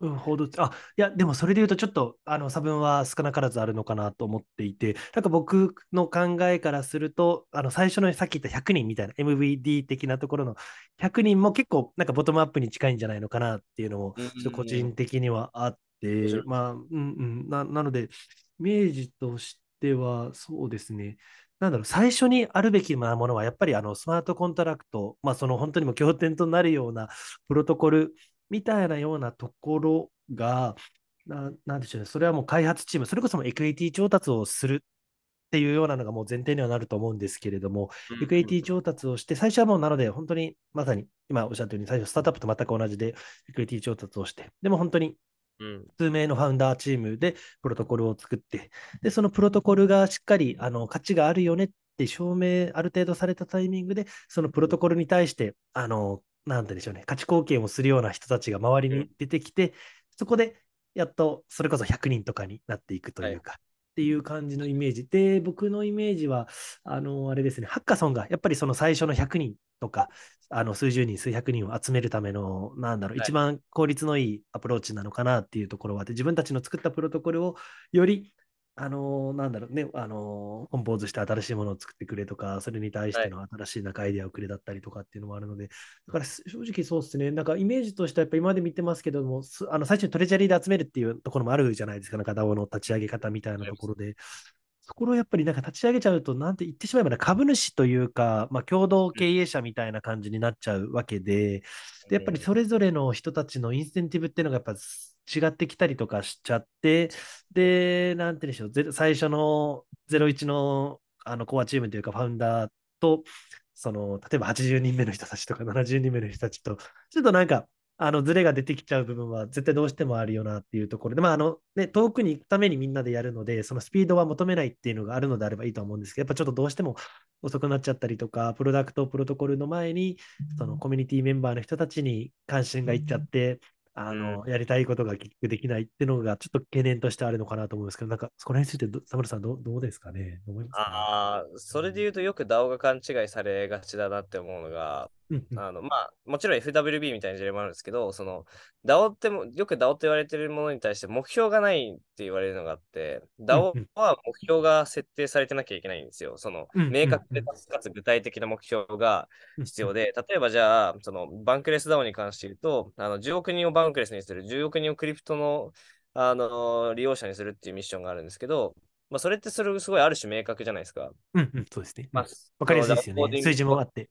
うん、報道、あ、いや、でもそれで言うと、ちょっとあの差分は少なからずあるのかなと思っていて、なんか僕の考えからすると、あの最初のさっき言ったひゃくにんみたいな、エムブイディー 的なところのひゃくにんも結構、なんかボトムアップに近いんじゃないのかなっていうのも、ちょっと個人的にはあって、うん、まあ、うんうん、な、なので、イメージとしては、そうですね。なんだろう、最初にあるべきなものは、やっぱりあのスマートコントラクト、まあ、その本当にも経典となるようなプロトコルみたいなようなところが、な、なんでしょうね、それはもう開発チーム、それこそもエクイティ調達をするっていうようなのがもう前提にはなると思うんですけれども、エクイティ調達をして、最初はもうなので、本当にまさに今おっしゃったように、最初、スタートアップと全く同じで、エクイティ調達をして、でも本当に、数名のファウンダーチームでプロトコルを作って、でそのプロトコルがしっかりあの価値があるよねって証明、ある程度されたタイミングで、そのプロトコルに対して、あの、なんてでしょうね、価値貢献をするような人たちが周りに出てきて、うん、そこでやっとそれこそひゃくにんとかになっていくというか、はい、っていう感じのイメージで、僕のイメージは、あの、あれですね、ハッカソンがやっぱりその最初のひゃくにんとか、あの数十人、数百人を集めるための、なんだろう、はい、一番効率のいいアプローチなのかなっていうところはあって、自分たちの作ったプロトコルをより、あのー、なんだろうね、あのー、コンポーズして新しいものを作ってくれとか、それに対しての新しいなんかアイデアをくれだったりとかっていうのもあるので、はい、だから正直そうですね、なんかイメージとしてはやっぱ今まで見てますけども、あの最初にトレジャリーで集めるっていうところもあるじゃないですか、なんか ダオ の立ち上げ方みたいなところで、はい、そこをやっぱりなんか立ち上げちゃうと、なんて言ってしまえば、ね、株主というか、まあ、共同経営者みたいな感じになっちゃうわけで、でやっぱりそれぞれの人たちのインセンティブっていうのがやっぱり、違ってきたりとかしちゃって、で、なんて言うんでしょう、最初のゼロイチ の、 あのコアチームというか、ファウンダーと、その例えばはちじゅうにんめの人たちとか、ななじゅうにんめの人たちと、ちょっとなんか、あのズレが出てきちゃう部分は絶対どうしてもあるよなっていうところで、まああのね、遠くに行くためにみんなでやるので、そのスピードは求めないっていうのがあるのであればいいと思うんですけど、やっぱちょっとどうしても遅くなっちゃったりとか、プロダクト、プロトコルの前に、そのコミュニティメンバーの人たちに関心がいっちゃって、うんあのうん、やりたいことが結局できないっていうのがちょっと懸念としてあるのかなと思うんですけど、なんかそこら辺について田村さんどう、どうですかね、思いますかね。ああ、それで言うとよく ダオ が勘違いされがちだなって思うのが、うんうん、あのまあ、もちろん エフダブリュービー みたいな事例もあるんですけど、その ダオ ってもよく ダオ と言われてるものに対して目標がないって言われるのがあって、ダオ は目標が設定されてなきゃいけないんですよ。その明確でかつ具体的な目標が必要で、例えばじゃあそのバンクレス ダオ に関して言うと、あのじゅうおくにんをバンクレスにする、じゅうおくにんをクリプトの、あのー、利用者にするっていうミッションがあるんですけど、まあ、それってそれすごいある種明確じゃないですか。うんうん、そうですね。まあ、わかりやすいですよね。数字もあって。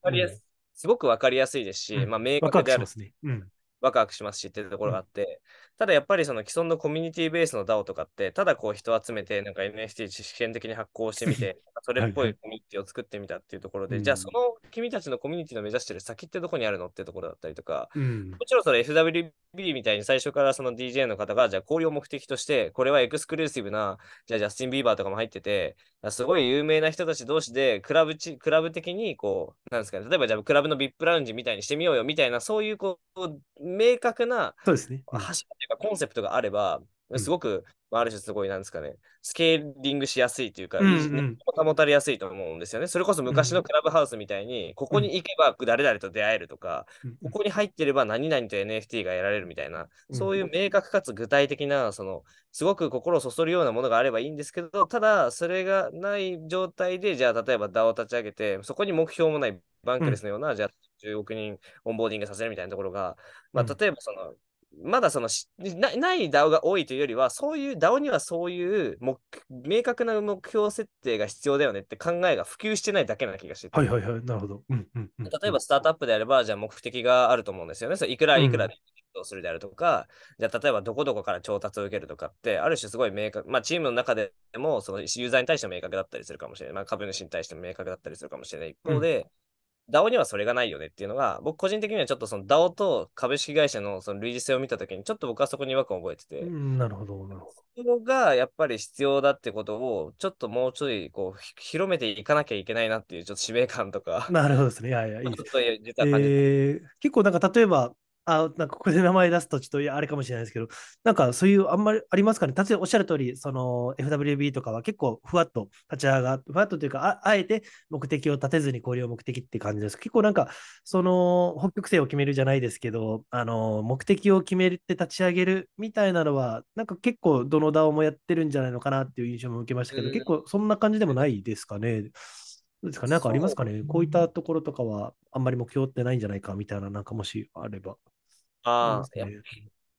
すごく分かりやすいですし、うん、まあ、明確であるし、ワクワクしますしっていうところがあって、うん、ただやっぱりその既存のコミュニティベースの ダオ とかって、ただこう人を集めて、なんか エヌエフティー 試験的に発行してみて、それっぽいコミュニティを作ってみたっていうところで、はいはい、じゃあその君たちのコミュニティの目指してる先ってどこにあるのっていうところだったりとか、うん、もちろんそれ エフダブリュービー みたいに最初からその ディージェー の方が、じゃあ交流を目的として、これはエクスクルーシブな、じゃあジャスティン・ビーバーとかも入ってて、すごい有名な人たち同士でクラブち、クラブ的にこう、なんですかね、例えばじゃあクラブの ブイアイピー ラウンジみたいにしてみようよみたいな、そういうこう、明確な柱というかコンセプトがあれば、うん、すごく、まあ、ある種すごいなんですかね、スケーリングしやすいというか、うんうん、保たれやすいと思うんですよね。それこそ昔のクラブハウスみたいに、うん、ここに行けば誰々と出会えるとか、うん、ここに入ってれば何々と エヌエフティー が得られるみたいな、うん、そういう明確かつ具体的な、そのすごく心をそそるようなものがあればいいんですけど、ただそれがない状態で、じゃあ例えば ダオ を立ち上げて、そこに目標もないバンクレスのような、うん、じゃあじゅうおくにんオンボーディングさせるみたいなところが、まあ、例えばその、うんまだそのな、ないダオが多いというよりは、そういうダオにはそういう目明確な目標設定が必要だよねって考えが普及してないだけな気がしてて。はいはいはい、なるほど。うんうんうん、例えばスタートアップであれば、じゃあ目的があると思うんですよね。それいくらいくらでするであるとか、じゃあ例えばどこどこから調達を受けるとかって、ある種すごい明確、まあチームの中でも、そのユーザーに対しても明確だったりするかもしれない。まあ、株主に対しても明確だったりするかもしれない。一方で、うんダオ にはそれがないよねっていうのが、僕個人的にはちょっとその ダオ と株式会社のその類似性を見たときに、ちょっと僕はそこに違和感を覚えてて、うん、なるほど、なるほど。そこがやっぱり必要だってことを、ちょっともうちょいこう広めていかなきゃいけないなっていう、ちょっと使命感とか。なるほどですね。いやいや、いいです。えー、結構なんか例えば、あ、なんかここで名前出すとちょっといやあれかもしれないですけど、なんかそういうあんまりありますかね。例えばおっしゃる通り、その エフダブリュービー とかは結構ふわっと立ち上がって、ふわっとというか、あ、あえて目的を立てずにこれを目的って感じです。結構なんか、その北極星を決めるじゃないですけど、あの、目的を決めて立ち上げるみたいなのは、なんか結構どのダオもやってるんじゃないのかなっていう印象も受けましたけど、結構そんな感じでもないですかね。どうですかね、なんかありますかね。こういったところとかはあんまり目標ってないんじゃないかみたいな、なんかもしあれば。ああ、やっぱり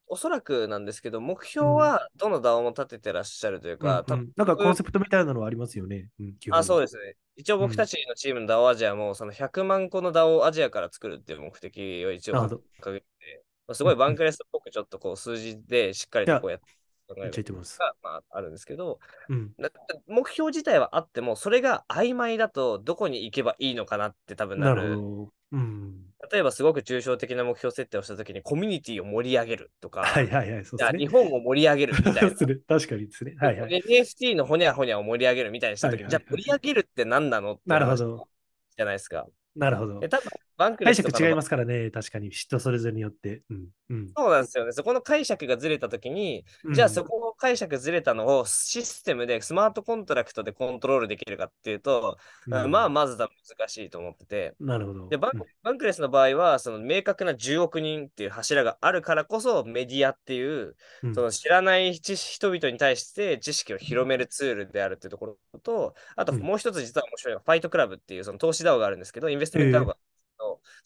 おそらくなんですけど、目標はどの ダオ も立ててらっしゃるというか、うんうんうん、なんかコンセプトみたいなのはありますよね。うん、あ、そうですね。一応僕たちのチームの ダオ アジアも、うん、そのひゃくまんこの ダオ アジアから作るっていう目的を一応掲げて、すごいバンクレスっぽくちょっとこう数字でしっかりとこうやって考えるのが、まあ、あるんですけど、うん、目標自体はあっても、それが曖昧だとどこに行けばいいのかなって多分なる。なるほど。うん、例えばすごく抽象的な目標設定をしたときにコミュニティを盛り上げるとか、はいはいはい、そうですね、日本を盛り上げるみたいな。確かにですね、はいはい。エヌエフティー のほにゃほにゃを盛り上げるみたいにしたときに、はいはいはい、じゃあ盛り上げるって何なのって話じゃないですか。なるほど。え、多分バンクレスとか解釈違いますからね、確かに人それぞれによって、うんうん。そうなんですよね。そこの解釈がずれたときに、うん、じゃあそこの解釈ずれたのをシステムでスマートコントラクトでコントロールできるかっていうと、うん、まあまずは難しいと思ってて。なるほど。で、バン、うん、バンクレスの場合は、その明確なじゅうおくにんっていう柱があるからこそ、メディアっていう、うん、その知らない人々に対して知識を広めるツールであるっていうところと、あともう一つ実は面白いのは、ファイトクラブっていうその投資ダオがあるんですけど、インベストメントダオが、えー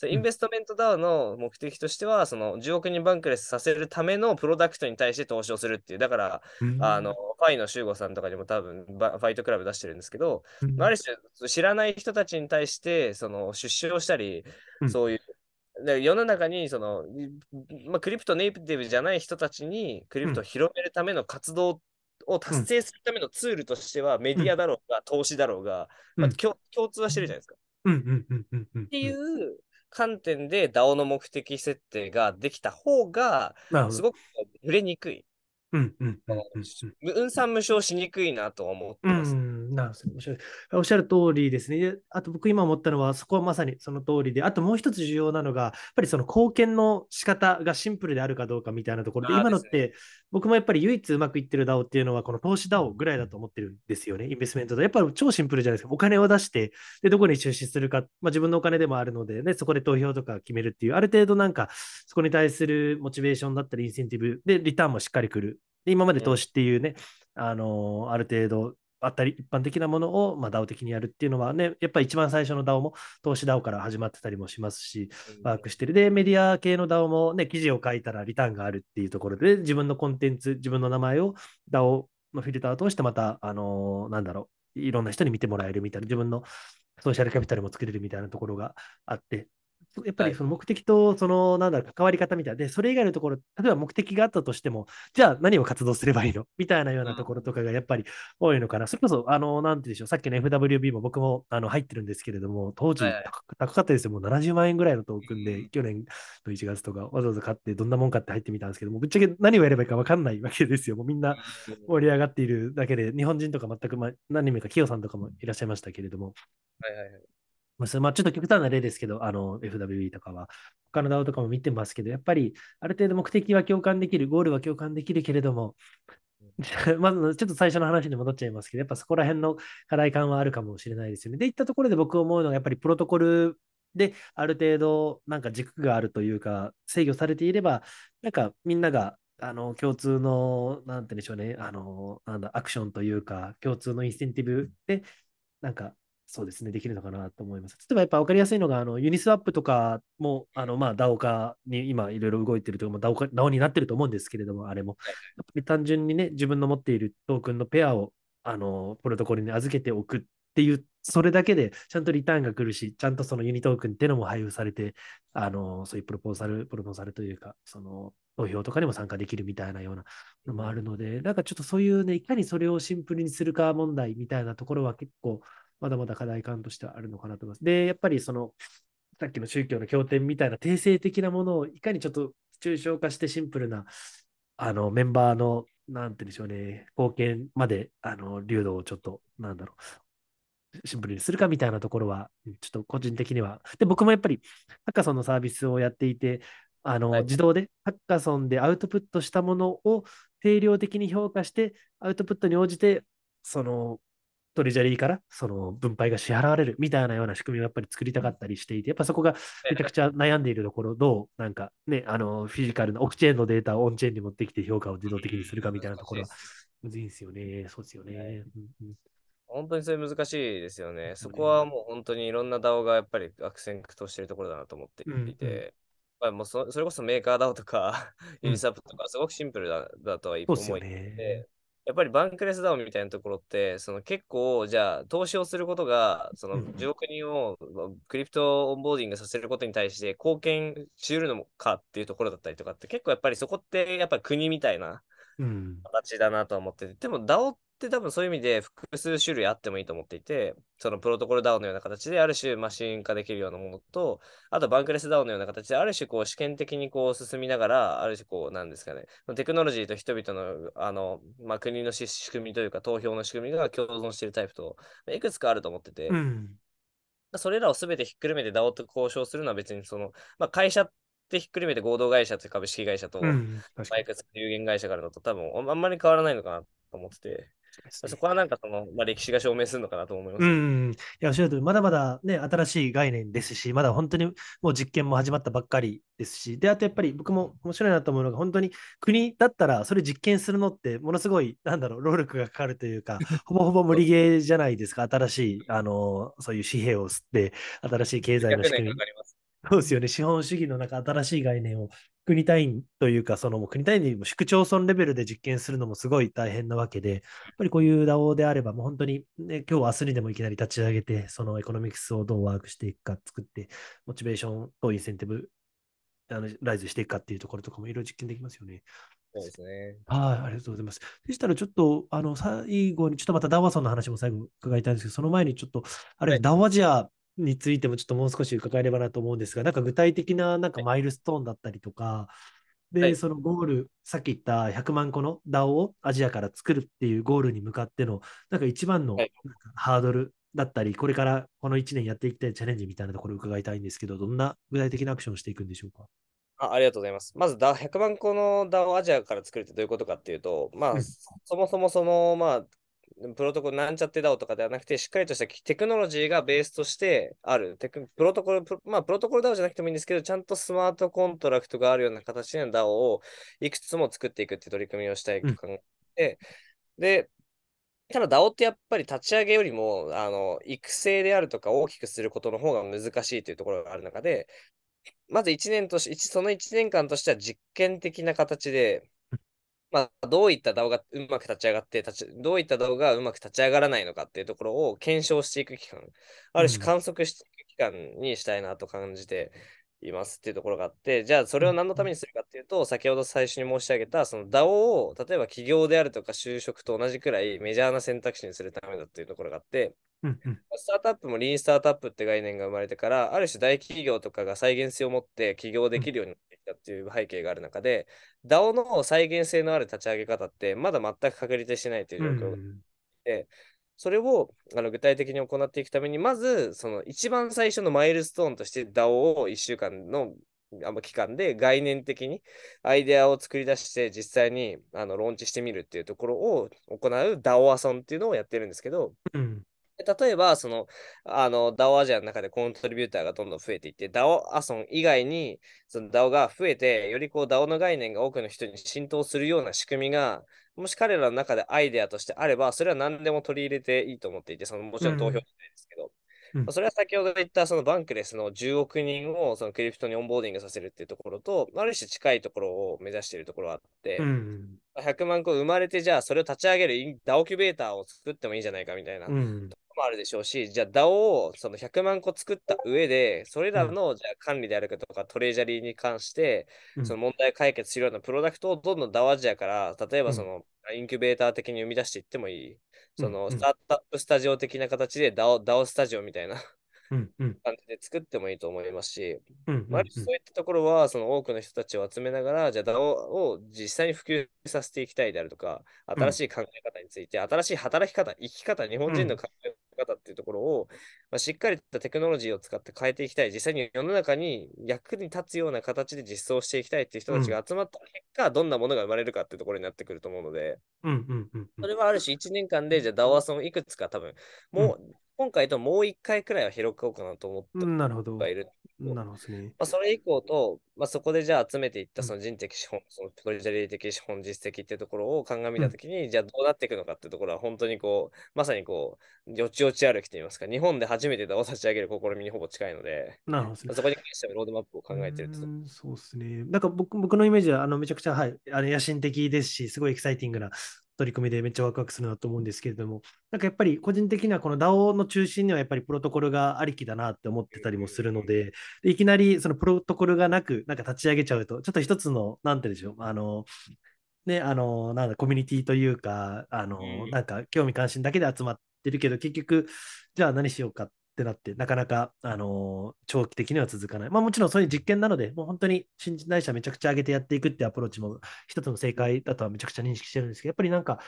インベストメントダウの目的としては、そのじゅうおくにんバンクレスさせるためのプロダクトに対して投資をするっていう、だから、うん、あのファイの集合さんとかにも多分ファイトクラブ出してるんですけど、うん、ある種知らない人たちに対してその出資をしたり、うん、そういうで世の中にその、まあ、クリプトネイティブじゃない人たちにクリプトを広めるための活動を達成するためのツールとしては、うん、メディアだろうが投資だろうが、まあ、共通はしてるじゃないですか。っていう観点で ダオ の目的設定ができた方がすごくブレにくい、うんうんうんうん、分散無償しにくいなと思ってます、うん、なるほど、面白い。おっしゃる通りですね。あと僕今思ったのはそこはまさにその通りで、あともう一つ重要なのがやっぱりその貢献の仕方がシンプルであるかどうかみたいなところで、今のって僕もやっぱり唯一うまくいってる ダオ っていうのはこの投資 ダオ ぐらいだと思ってるんですよね。インベストメントだやっぱり超シンプルじゃないですか。お金を出してでどこに出資するか、まあ、自分のお金でもあるので、ね、そこで投票とか決めるっていう、ある程度なんかそこに対するモチベーションだったりインセンティブでリターンもしっかりくる。で今まで投資っていうね、あのー、ある程度あったり一般的なものを、まあ、ダオ 的にやるっていうのはね、やっぱり一番最初の ダオ も投資 ダオ から始まってたりもしますし、ワークしてる。でメディア系の ダオ もね、記事を書いたらリターンがあるっていうところで、自分のコンテンツ、自分の名前を ダオ のフィルターを通してまた、あのー、なんだろう、いろんな人に見てもらえるみたいな、自分のソーシャルキャピタルも作れるみたいなところがあって。やっぱりその目的とそのなんだろう関わり方みたいで、それ以外のところ、例えば目的があったとしても、じゃあ何を活動すればいいのみたいなようなところとかがやっぱり多いのかな。それこそあのなんてでしょう、さっきの エフダブリュービー も僕もあの入ってるんですけれども、当時高かったですよ。もうななじゅうまんえんぐらいのトークンで去年のいちがつとかわざわざ買ってどんなもんかって入ってみたんですけども、ぶっちゃけ何をやればいいか分かんないわけですよ。もうみんな盛り上がっているだけで、日本人とか全く、ま、何人目かキヨさんとかもいらっしゃいましたけれども。はいはいはい、まあ、ちょっと極端な例ですけど、あの エフダブリュービー とかは他の ダオ とかも見てますけど、やっぱりある程度目的は共感できる、ゴールは共感できるけれどもまずちょっと最初の話に戻っちゃいますけど、やっぱそこら辺の課題感はあるかもしれないですよね。でいったところで僕思うのが、やっぱりプロトコルである程度なんか軸があるというか制御されていれば、なんかみんながあの共通のなんて言うんでしょうね、あのなんだアクションというか共通のインセンティブでなんかそうですね、できるのかなと思います。例えばやっぱ分かりやすいのが、あのユニスワップとかも、あのまあ ダオ 化に今いろいろ動いてるというか、まあ、ダオ になってると思うんですけれども、あれもやっぱり単純にね、自分の持っているトークンのペアをあのプロトコルに預けておくっていう、それだけでちゃんとリターンが来るし、ちゃんとそのユニトークンっていうのも配布されて、あのそういうプロポーザルプロポーザルというか、その投票とかにも参加できるみたいなようなのもあるので、なんかちょっとそういうね、いかにそれをシンプルにするか問題みたいなところは結構まだまだ課題感としてはあるのかなと思います。で、やっぱりその、さっきの宗教の経典みたいな定性的なものをいかにちょっと抽象化してシンプルなあのメンバーの、なんて言うんでしょうね、貢献まで、あの、流動をちょっと、なんだろう、シンプルにするかみたいなところは、ちょっと個人的には。で、僕もやっぱり、ハッカソンのサービスをやっていて、あの、はい、自動でハッカソンでアウトプットしたものを定量的に評価して、アウトプットに応じて、そのトレジャリーからその分配が支払われるみたいなような仕組みをやっぱり作りたかったりしていて、やっぱそこがめちゃくちゃ悩んでいるところ、どうなんかね、あのフィジカルのオフチェーンのデータをオンチェーンに持ってきて評価を自動的にするかみたいなところはむずいんですよね。そうですよね。はい、うん、本当にそれ難しいですよね。そこはもう本当にいろんな ダオ がやっぱり悪戦苦闘しているところだなと思っていて、うんうん、もう そ, それこそメーカー ダオ とかユニサップとかすごくシンプル だ, だとは思いて、やっぱりバンクレス ダオ みたいなところってその結構じゃあ投資をすることがそのじゅうおく人をクリプトオンボーディングさせることに対して貢献し得るのかっていうところだったりとかって、結構やっぱりそこってやっぱり国みたいな形だなと思ってて、うん、でも ダオ って多分そういう意味で複数種類あってもいいと思っていて、そのプロトコル ダオ のような形である種マシン化できるようなものと、あとバンクレス ダオ のような形である種こう試験的にこう進みながら、ある種こうなんですかね、テクノロジーと人々のあの、まあ、国の仕組みというか投票の仕組みが共存しているタイプといくつかあると思ってて、うん、それらを全てひっくるめて ダオ と交渉するのは別にその、まあ、会社でひっくるめて合同会社という株式会社と、うん、まあ、いくつか有限会社からだと多分あんまり変わらないのかなと思ってて、そこはなんかその、まあ、歴史が証明するのかなと思います。うん、いや、おっしゃるとおり、まだまだね、新しい概念ですし、まだ本当にもう実験も始まったばっかりですし、で、あとやっぱり僕も面白いなと思うのが、本当に国だったらそれ実験するのって、ものすごい、なんだろう、労力がかかるというか、ほぼほぼ無理ゲーじゃないですか、新しい、あの、そういう紙幣を吸って、新しい経済の仕組み。ひゃくねんかかります。そうですよね。資本主義の中、新しい概念を国単位というか、そのもう国単位にも市区町村レベルで実験するのもすごい大変なわけで、やっぱりこういう ダオ であれば、もう本当に、ね、今日明日にでもいきなり立ち上げて、そのエコノミクスをどうワークしていくか作って、モチベーションとインセンティブ、あのライズしていくかっていうところとかもいろいろ実験できますよね。そうですね。はい、ありがとうございます。でしたら、ちょっと、あの、最後に、ちょっとまた ダオ さんの話も最後伺いたいんですけど、その前にちょっと、あれ、はい、ダオ アジアについてもちょっともう少し伺えればなと思うんですが、なんか具体的ななんかマイルストーンだったりとか、はい、で、そのゴール、さっき言ったひゃくまんこの ダオ をアジアから作るっていうゴールに向かっての、なんか一番のなんかハードルだったり、はい、これからこのいちねんやっていきたいチャレンジみたいなところを伺いたいんですけど、どんな具体的なアクションをしていくんでしょうか。あ, ありがとうございます。まずひゃくまん個の ダオ をアジアから作るってどういうことかっていうと、まあ、うん、そもそもその、まあ、プロトコルなんちゃって ダオ とかではなくて、しっかりとしたテクノロジーがベースとしてあるテクプロトコル、プロ、まあ、プロトコル ダオ じゃなくてもいいんですけど、ちゃんとスマートコントラクトがあるような形の ダオ をいくつも作っていくって取り組みをしたいと考えて、うん、で、ただ ダオ ってやっぱり立ち上げよりもあの育成であるとか大きくすることの方が難しいというところがある中で、まずいちねんとし、そのいちねんかんとしては実験的な形で、まあ、どういった ダオ がうまく立ち上がって立ち、どういった ダオ がうまく立ち上がらないのかっていうところを検証していく期間、ある種観測していく期間にしたいなと感じていますっていうところがあって、じゃあそれを何のためにするかっていうと、先ほど最初に申し上げた、その ダオ を例えば起業であるとか就職と同じくらいメジャーな選択肢にするためだっていうところがあって、うんうん、スタートアップもリーンスタートアップって概念が生まれてから、ある種大企業とかが再現性を持って起業できるようになってきたっていう背景がある中で、ダオ の再現性のある立ち上げ方ってまだ全く確立してないという状況があって、うん、それをあの具体的に行っていくために、まずその一番最初のマイルストーンとして ダオ をいっしゅうかんの期間で概念的にアイデアを作り出して実際にあのローンチしてみるっていうところを行う ダオアソンっていうのをやってるんですけど、うん、例えば、その、あの、ダオ アジアの中でコントリビューターがどんどん増えていって、ダオアソン以外に、その ダオ が増えて、よりこう ダオ の概念が多くの人に浸透するような仕組みが、もし彼らの中でアイデアとしてあれば、それは何でも取り入れていいと思っていて、そのもちろん投票じゃないですけど、うん、それは先ほど言った、そのバンクレスのじゅうおく人をそのクリプトにオンボーディングさせるっていうところと、ある種近いところを目指しているところがあって、うん、ひゃくまん個生まれて、じゃあそれを立ち上げる ダオ キュベーターを作ってもいいんじゃないかみたいな。うん、もあるでしょうし、じゃあ ダオ をそのひゃくまん個作った上で、それらのじゃあ管理であるかとか、うん、トレジャリーに関して、その問題解決するようなプロダクトをどんどん ダオ アジアから、例えばその、うん、インキュベーター的に生み出していってもいい、その、うん、スタートアップスタジオ的な形で ダオ、ダオ スタジオみたいな感じで作ってもいいと思いますし、うん、まあ、そういったところは、その多くの人たちを集めながら、じゃあ ダオ を実際に普及させていきたいであるとか、新しい考え方について、新しい働き方、生き方、日本人の考え方、うん方っていうところを、まあ、しっかりとテクノロジーを使って変えていきたい、実際に世の中に役に立つような形で実装していきたいっていう人たちが集まった結果、うん、どんなものが生まれるかっていうところになってくると思うので、うんうんうんうん、それはある種いちねんかんでじゃあダオアソンいくつか多分もう、うん、今回ともういっかいくらいは広くおうかなと思ってはいる、うん、なるほど、ね、まあ、それ以降と、まあ、そこでじゃあ集めていったその人的資本、うん、そのトレジャリー的資本実績っていうところを鑑みたときに、うん、じゃあどうなっていくのかっていうところは本当にこうまさにこうよちよち歩きといいますか、日本で初めてダオを立ち上げる試みにほぼ近いので、なるほどですね、まあ、そこに関してはロードマップを考えているってところ。うん、そうですね。なんか 僕, 僕のイメージはあのめちゃくちゃ、はい、あの野心的ですし、すごいエキサイティングな取り組みでめっちゃワクワクするなと思うんですけれども、なんかやっぱり個人的にはこの ダオ の中心にはやっぱりプロトコルがありきだなって思ってたりもするので、でいきなりそのプロトコルがなくなんか立ち上げちゃうとちょっと一つのなんて言うんでしょう、あのね、あのなんだコミュニティというか、あのなんか興味関心だけで集まってるけど結局じゃあ何しようかってなってなかなか、あの長期的には続かない、まあ、もちろんそういう実験なのでもう本当に新陳代謝めちゃくちゃ上げてやっていくってアプローチも一つの正解だとはめちゃくちゃ認識してるんですけど、やっぱりなんか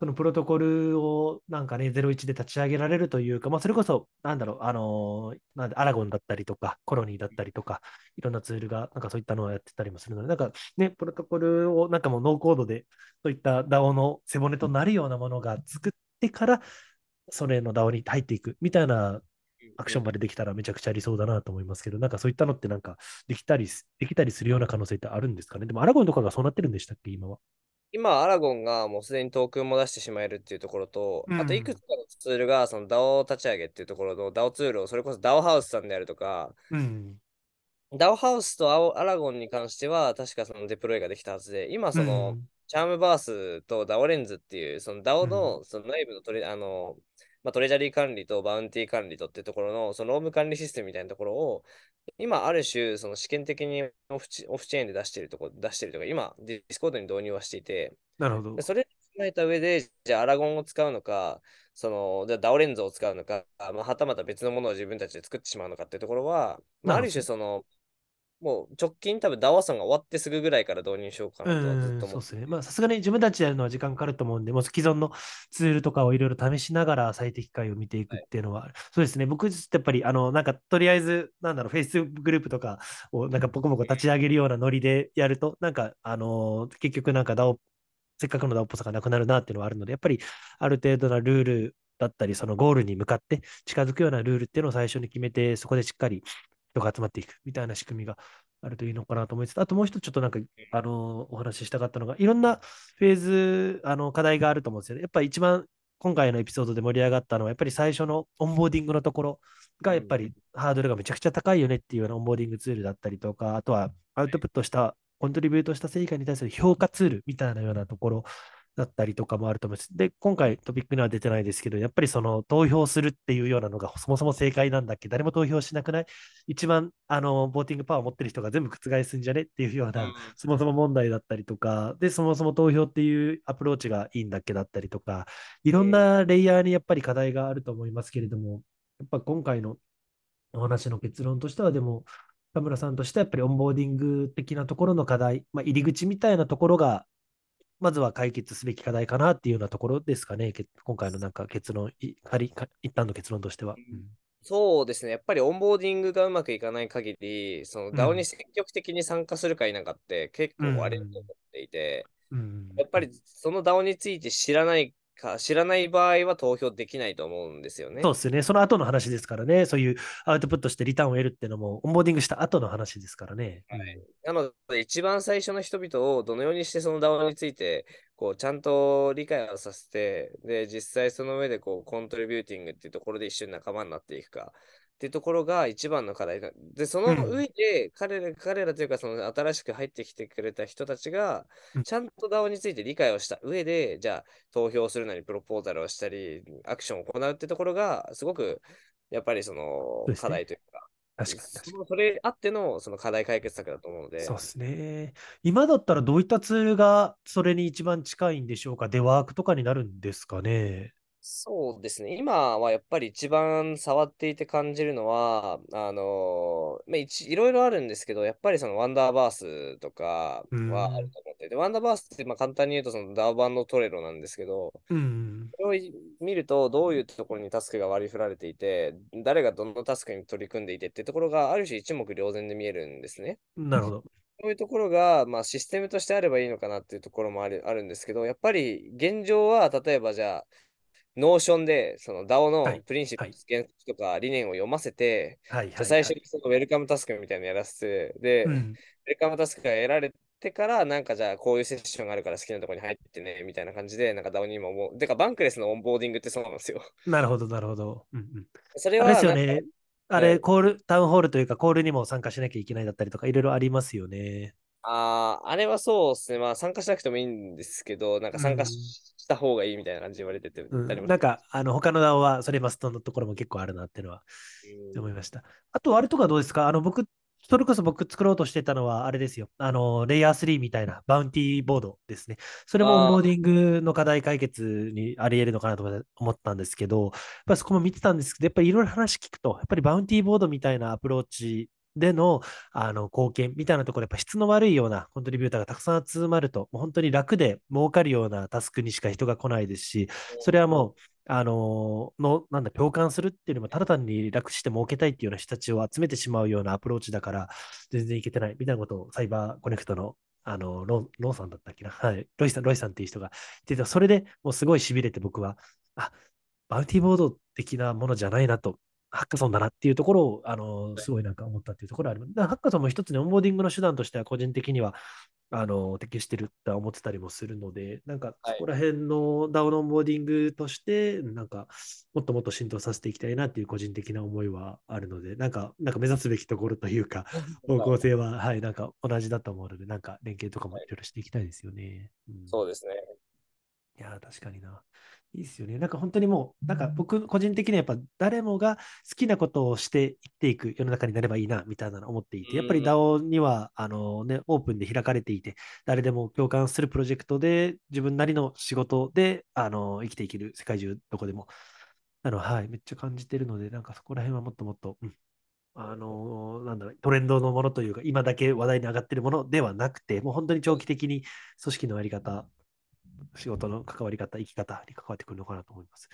そのプロトコルをなんかねゼロイチで立ち上げられるというか、まあ、それこそなんだろう、あのなんでアラゴンだったりとかコロニーだったりとかいろんなツールがなんかそういったのをやってたりもするので、なんかねプロトコルをなんかもうノーコードでそういった ダオ の背骨となるようなものが作ってからそれの ダオ に入っていくみたいなアクションまでできたらめちゃくちゃ理想だなと思いますけど、なんかそういったのってなんかできたりできたりするような可能性ってあるんですかね。でもアラゴンとかがそうなってるんでしたっけ今は。今アラゴンがもうすでにトークンも出してしまえるっていうところと、うん、あといくつかのツールがその ダオ 立ち上げっていうところの ダオ ツールをそれこそ ダオ ハウスさんであるとか、うん、ダオ ハウスとアラゴンに関しては確かそのデプロイができたはずで、今その、うん、チャームバースと ダオ レンズっていうその ダオ の、 その内部のトレ、うん、あのまあ、トレジャリー管理とバウンティー管理とっていうところのそのローム管理システムみたいなところを今ある種その試験的にオフチ、オフチェーンで出してるとこ出してるとか今ディスコードに導入はしていて、なるほど。それを踏まえた上でじゃあアラゴンを使うのか、そのじゃあダオレンズを使うのか、まあ、はたまた別のものを自分たちで作ってしまうのかっていうところは、まあ、ある種そのもう直近多分 ダオアソンが終わってすぐぐらいから導入しようかなとはずっと思って。そうですね。まあさすがに自分たちでやるのは時間かかると思うんで、もう既存のツールとかをいろいろ試しながら最適解を見ていくっていうのは、はい、そうですね。僕自身やっぱりあのなんかとりあえずなんだろうフェイスグループとかをなんかポコポコ立ち上げるようなノリでやるとなんかあのー、結局なんかダオせっかくのダオっぽさがなくなるなっていうのはあるので、やっぱりある程度なルールだったりそのゴールに向かって近づくようなルールっていうのを最初に決めてそこでしっかり人が集まっていくみたいな仕組みがあるといいのかなと思います。あともう一つちょっとなんかあのお話ししたかったのが、いろんなフェーズあの課題があると思うんですよね。やっぱり一番今回のエピソードで盛り上がったのはやっぱり最初のオンボーディングのところがやっぱりハードルがめちゃくちゃ高いよねっていうようなオンボーディングツールだったりとか、あとはアウトプットしたコントリビュートした成果に対する評価ツールみたいなようなところだったりとかもあると思います。で、今回トピックには出てないですけど、やっぱりその投票するっていうようなのがそもそも正解なんだっけ、誰も投票しなくない、一番あのボーティングパワーを持ってる人が全部覆すんじゃねっていうような、うん、そもそも問題だったりとかで、そもそも投票っていうアプローチがいいんだっけだったりとか、いろんなレイヤーにやっぱり課題があると思いますけれども、やっぱ今回のお話の結論としてはでも田村さんとしてはやっぱりオンボーディング的なところの課題、まあ、入り口みたいなところがまずは解決すべき課題かなっていうようなところですかね、今回のなんか結論、い一旦の結論としては。うん、そうですね、やっぱりオンボーディングがうまくいかない限り、その ダオ に積極的に参加するか否かって結構割れると思っていて、うんうん、やっぱりその ダオ について知らないか、知らない場合は投票できないと思うんですよね。そうですね、その後の話ですからね、そういうアウトプットしてリターンを得るっていうのも、オンボーディングした後の話ですからね。はい、なので、一番最初の人々をどのようにしてその ダオ についてこうちゃんと理解をさせて、で実際その上でこうコントリビューティングっていうところで一緒に仲間になっていくかっていうところが一番の課題で、その上で彼ら、うん、彼らというかその新しく入ってきてくれた人たちがちゃんと ダオ について理解をした上で、じゃあ投票するなりプロポーザルをしたりアクションを行うってところがすごくやっぱりその課題というか、確かに確かにそれあってのその課題解決策だと思うので。そうですね。今だったらどういったツールがそれに一番近いんでしょうか。デワークとかになるんですかね。そうですね。今はやっぱり一番触っていて感じるのは、あのーまあ、い, ちいろいろあるんですけど、やっぱりそのワンダーバースとかはあると思って、うん、でワンダーバースってまあ簡単に言うとその ダオ 版のトレロなんですけど、うん、それを見るとどういうところにタスクが割り振られていて、誰がどのタスクに取り組んでいてってところがある種一目瞭然で見えるんですね。なるほど。そういうところが、まあ、システムとしてあればいいのかなっていうところもあ る, あるんですけど、やっぱり現状は例えばじゃあノーションでその ダオ のプリンシプル原則とか理念を読ませて、はいはい、最初にそのウェルカムタスクみたいなのやらせて、で、うん、ウェルカムタスクが得られてからなんかじゃあこういうセッションがあるから好きなところに入ってねみたいな感じでなんか ダオ に今もうでかバンクレスのオンボーディングってそうなんですよ。なるほどなるほど。うんうん、それはあれですよね。あれ、はい、コールタウンホールというかコールにも参加しなきゃいけないだったりとかいろいろありますよね。ああ、あれはそうですね。まあ参加しなくてもいいんですけど、なんか参加した方がいいみたいな感じで言われてて、うん、なんかあの他の ダオ はそれマストのところも結構あるなっていうのは思いました。あとあれとかどうですか？あの僕それこそ僕作ろうとしてたのはあれですよ。あのレイヤースリーみたいなバウンティーボードですね。それもオンボーディングの課題解決にあり得るのかなと思ったんですけど、やっぱそこも見てたんですけど、やっぱりいろいろ話聞くとやっぱりバウンティーボードみたいなアプローチでの、 あの貢献みたいなところやっぱ質の悪いようなコントリビューターがたくさん集まるともう本当に楽で儲かるようなタスクにしか人が来ないですし、それはもうあののなんだ共感するっていうよりもただ単に楽して儲けたいっていうような人たちを集めてしまうようなアプローチだから全然いけてないみたいなことをサイバーコネクトのあのロン、ロンさんだったっけな、はい、ロイさん、ロイさんっていう人が言ってた。それでもうすごいしびれて僕はあバウンティーボード的なものじゃないなと。ハッカソンだなっていうところをあのすごいなんか思ったっていうところがあります。だからハッカソンも一つねオンボーディングの手段としては個人的にはあの適してるって思ってたりもするので、なんかそこら辺の ダオ のオンボーディングとしてなんかもっともっと浸透させていきたいなっていう個人的な思いはあるので、なんかなんか目指すべきところというか方向性ははいなんか同じだと思うので、なんか連携とかもいろいろしていきたいですよね。うん、そうですね。いや確かにな。いいですよね。なんか本当にもうなんか僕個人的にはやっぱ誰もが好きなことをして生きていく世の中になればいいなみたいなのを思っていて、やっぱり ダオ にはあの、ね、オープンで開かれていて誰でも共感するプロジェクトで自分なりの仕事であの生きていける世界中どこでもあの、はい、めっちゃ感じてるので、なんかそこら辺はもっともっと、うんあのなんだろうトレンドのものというか今だけ話題に上がってるものではなくてもう本当に長期的に組織のやり方仕事の関わり方、生き方に関わってくるのかなと思います。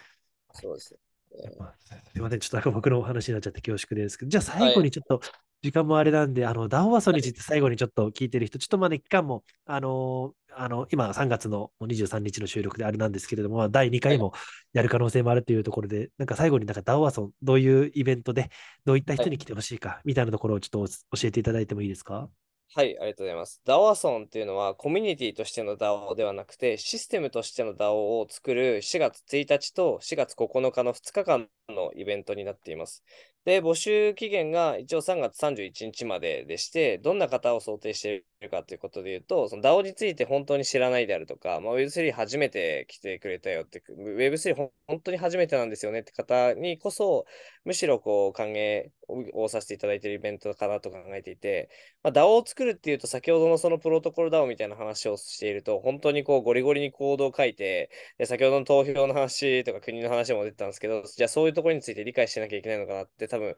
そうですね。やっぱすみません、ちょっとなんか僕の話になっちゃって恐縮ですけど、じゃあ最後にちょっと時間もあれなんで、はい、あのダオアソンについて最後にちょっと聞いてる人、はい、ちょっとまあね、期間も、あのー、あの今さんがつのにじゅうさんにちの収録であれなんですけれども、だいにかいもやる可能性もあるというところで、はい、なんか最後になんかダオアソン、どういうイベントで、どういった人に来てほしいかみたいなところをちょっと教えていただいてもいいですか？はい、ありがとうございます。ダオアソンっていうのはコミュニティとしての ダオ ではなくてシステムとしての ダオ を作るしがつついたちとしがつここのかのふつかかんのイベントになっています。で、募集期限が一応さんがつさんじゅういちにちまででして、どんな方を想定しているかということで言うと、その ダオ について本当に知らないであるとか、まあ、ウェブスリー 初めて来てくれたよって、ウェブスリー ほん本当に初めてなんですよねって方にこそ、むしろこう歓迎をさせていただいているイベントかなと考えていて、まあ、ダオ を作るっていうと、先ほどのそのプロトコル ダオ みたいな話をしていると、本当にこうゴリゴリにコードを書いて、で先ほどの投票の話とか国の話も出てたんですけど、じゃあそういうところについて理解しなきゃいけないのかなって、多分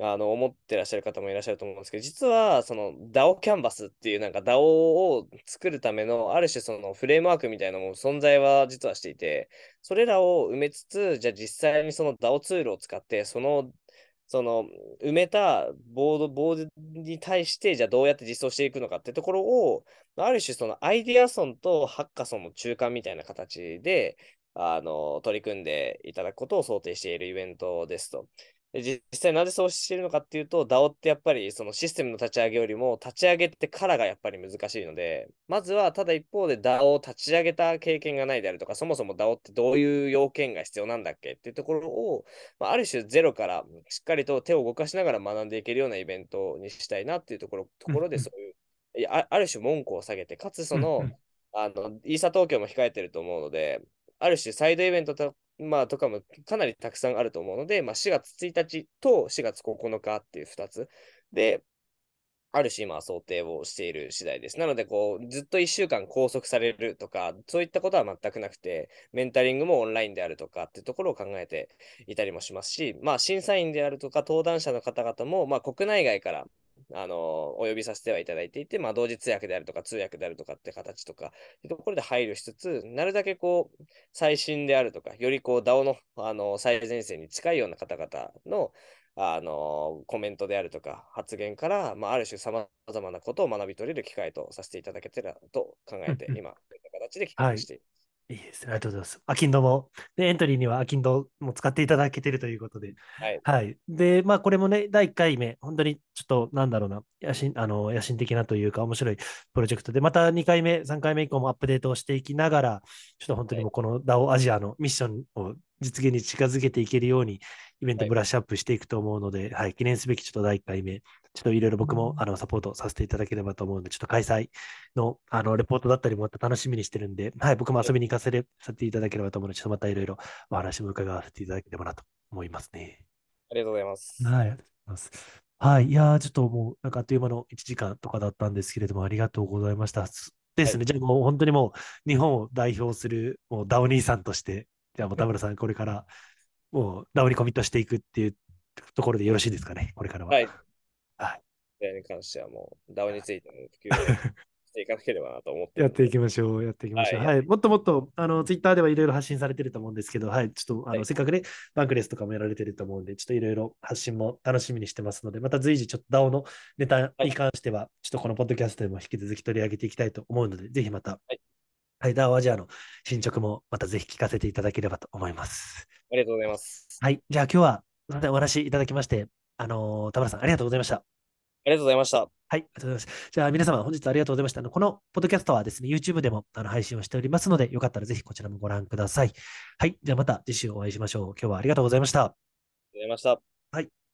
あの思ってらっしゃる方もいらっしゃると思うんですけど、実はその ダオ キャンバスっていうなんか ダオ を作るためのある種そのフレームワークみたいなのも存在は実はしていて、それらを埋めつつ、じゃあ実際にその ダオ ツールを使ってそのその埋めたボード、ボードに対してじゃあどうやって実装していくのかってところをある種そのアイディアソンとハッカソンの中間みたいな形であの取り組んでいただくことを想定しているイベントですと。実際なぜそうしているのかっていうと、 ダオ ってやっぱりそのシステムの立ち上げよりも立ち上げってからがやっぱり難しいので、まずはただ一方で ダオ を立ち上げた経験がないであるとか、そもそも ダオ ってどういう要件が必要なんだっけっていうところを、まあ、ある種ゼロからしっかりと手を動かしながら学んでいけるようなイベントにしたいなっていうところ、ところでそういういや、ある種門戸を下げて、かつその、あのイーサ東京も控えてると思うので、ある種サイドイベントとまあとかもかなりたくさんあると思うので、まあ、しがつついたちとしがつここのかっていうふたつで、あるし今想定をしている次第です。なのでこうずっといっしゅうかん拘束されるとかそういったことは全くなくて、メンタリングもオンラインであるとかっていうところを考えていたりもしますし、まあ、審査員であるとか登壇者の方々も、まあ、国内外からあのお呼びさせてはいただいていて、まあ、同時通訳であるとか通訳であるとかって形とかというところで配慮しつつ、なるだけこう最新であるとかよりこう ダオ の、 あの最前線に近いような方々のあのコメントであるとか発言から、まあ、ある種さまざまなことを学び取れる機会とさせていただけたらと考えて今こういった形で企画しています。はい、いいですね。ありがとうございます。アキンドも、でエントリーにはアキンドも使っていただけているということで、はい。はい、で、まあ、これもね、だいいっかいめ、本当にちょっと、なんだろうな、野心、あの野心的なというか、面白いプロジェクトで、またにかいめ、さんかいめ以降もアップデートをしていきながら、ちょっと本当にもうこの ダオ アジアのミッションを実現に近づけていけるように、イベントブラッシュアップしていくと思うので、はいはい、記念すべきちょっとだいいっかいめ、ちょっといろいろ僕もあのサポートさせていただければと思うので、ちょっと開催 の、 あのレポートだったりもまた楽しみにしてるんで、はい、僕も遊びに行かせさせていただければと思うので、ちょっとまたいろいろお話も伺わせていただければなと思いますね。ありがとうございます。はい、はい、いやちょっともうなんかあっという間のいちじかんとかだったんですけれども、ありがとうございました。ですね、はい、じゃあもう本当にもう日本を代表するもう ダオ 兄さんとして、じゃあもう田村さん、これからもう ダオ にコミットしていくっていうところでよろしいですかね、これからは。はい。はい。それに関してはもう ダオ についての普及をしていかなければなと思って。やっていきましょう、やっていきましょう。はい。はい、もっともっと、あの、ツイッターではいろいろ発信されてると思うんですけど、はい。ちょっと、あの、はい、せっかくね、バンクレスとかもやられてると思うんで、ちょっといろいろ発信も楽しみにしてますので、また随時、ちょっと ダオ のネタに関しては、ちょっとこのポッドキャストでも引き続き取り上げていきたいと思うので、ぜひまた。はいはい、ダオ アジアの進捗もまたぜひ聞かせていただければと思います。ありがとうございます。はい、じゃあ今日はお話いただきまして、あのー、田村さんありがとうございました。ありがとうございました。はい、ありがとうございました。じゃあ皆様本日ありがとうございました。あのこのポッドキャストはですね、YouTube でもあの配信をしておりますので、よかったらぜひこちらもご覧ください。はい、じゃあまた次週お会いしましょう。今日はありがとうございました。ありがとうございました。はい。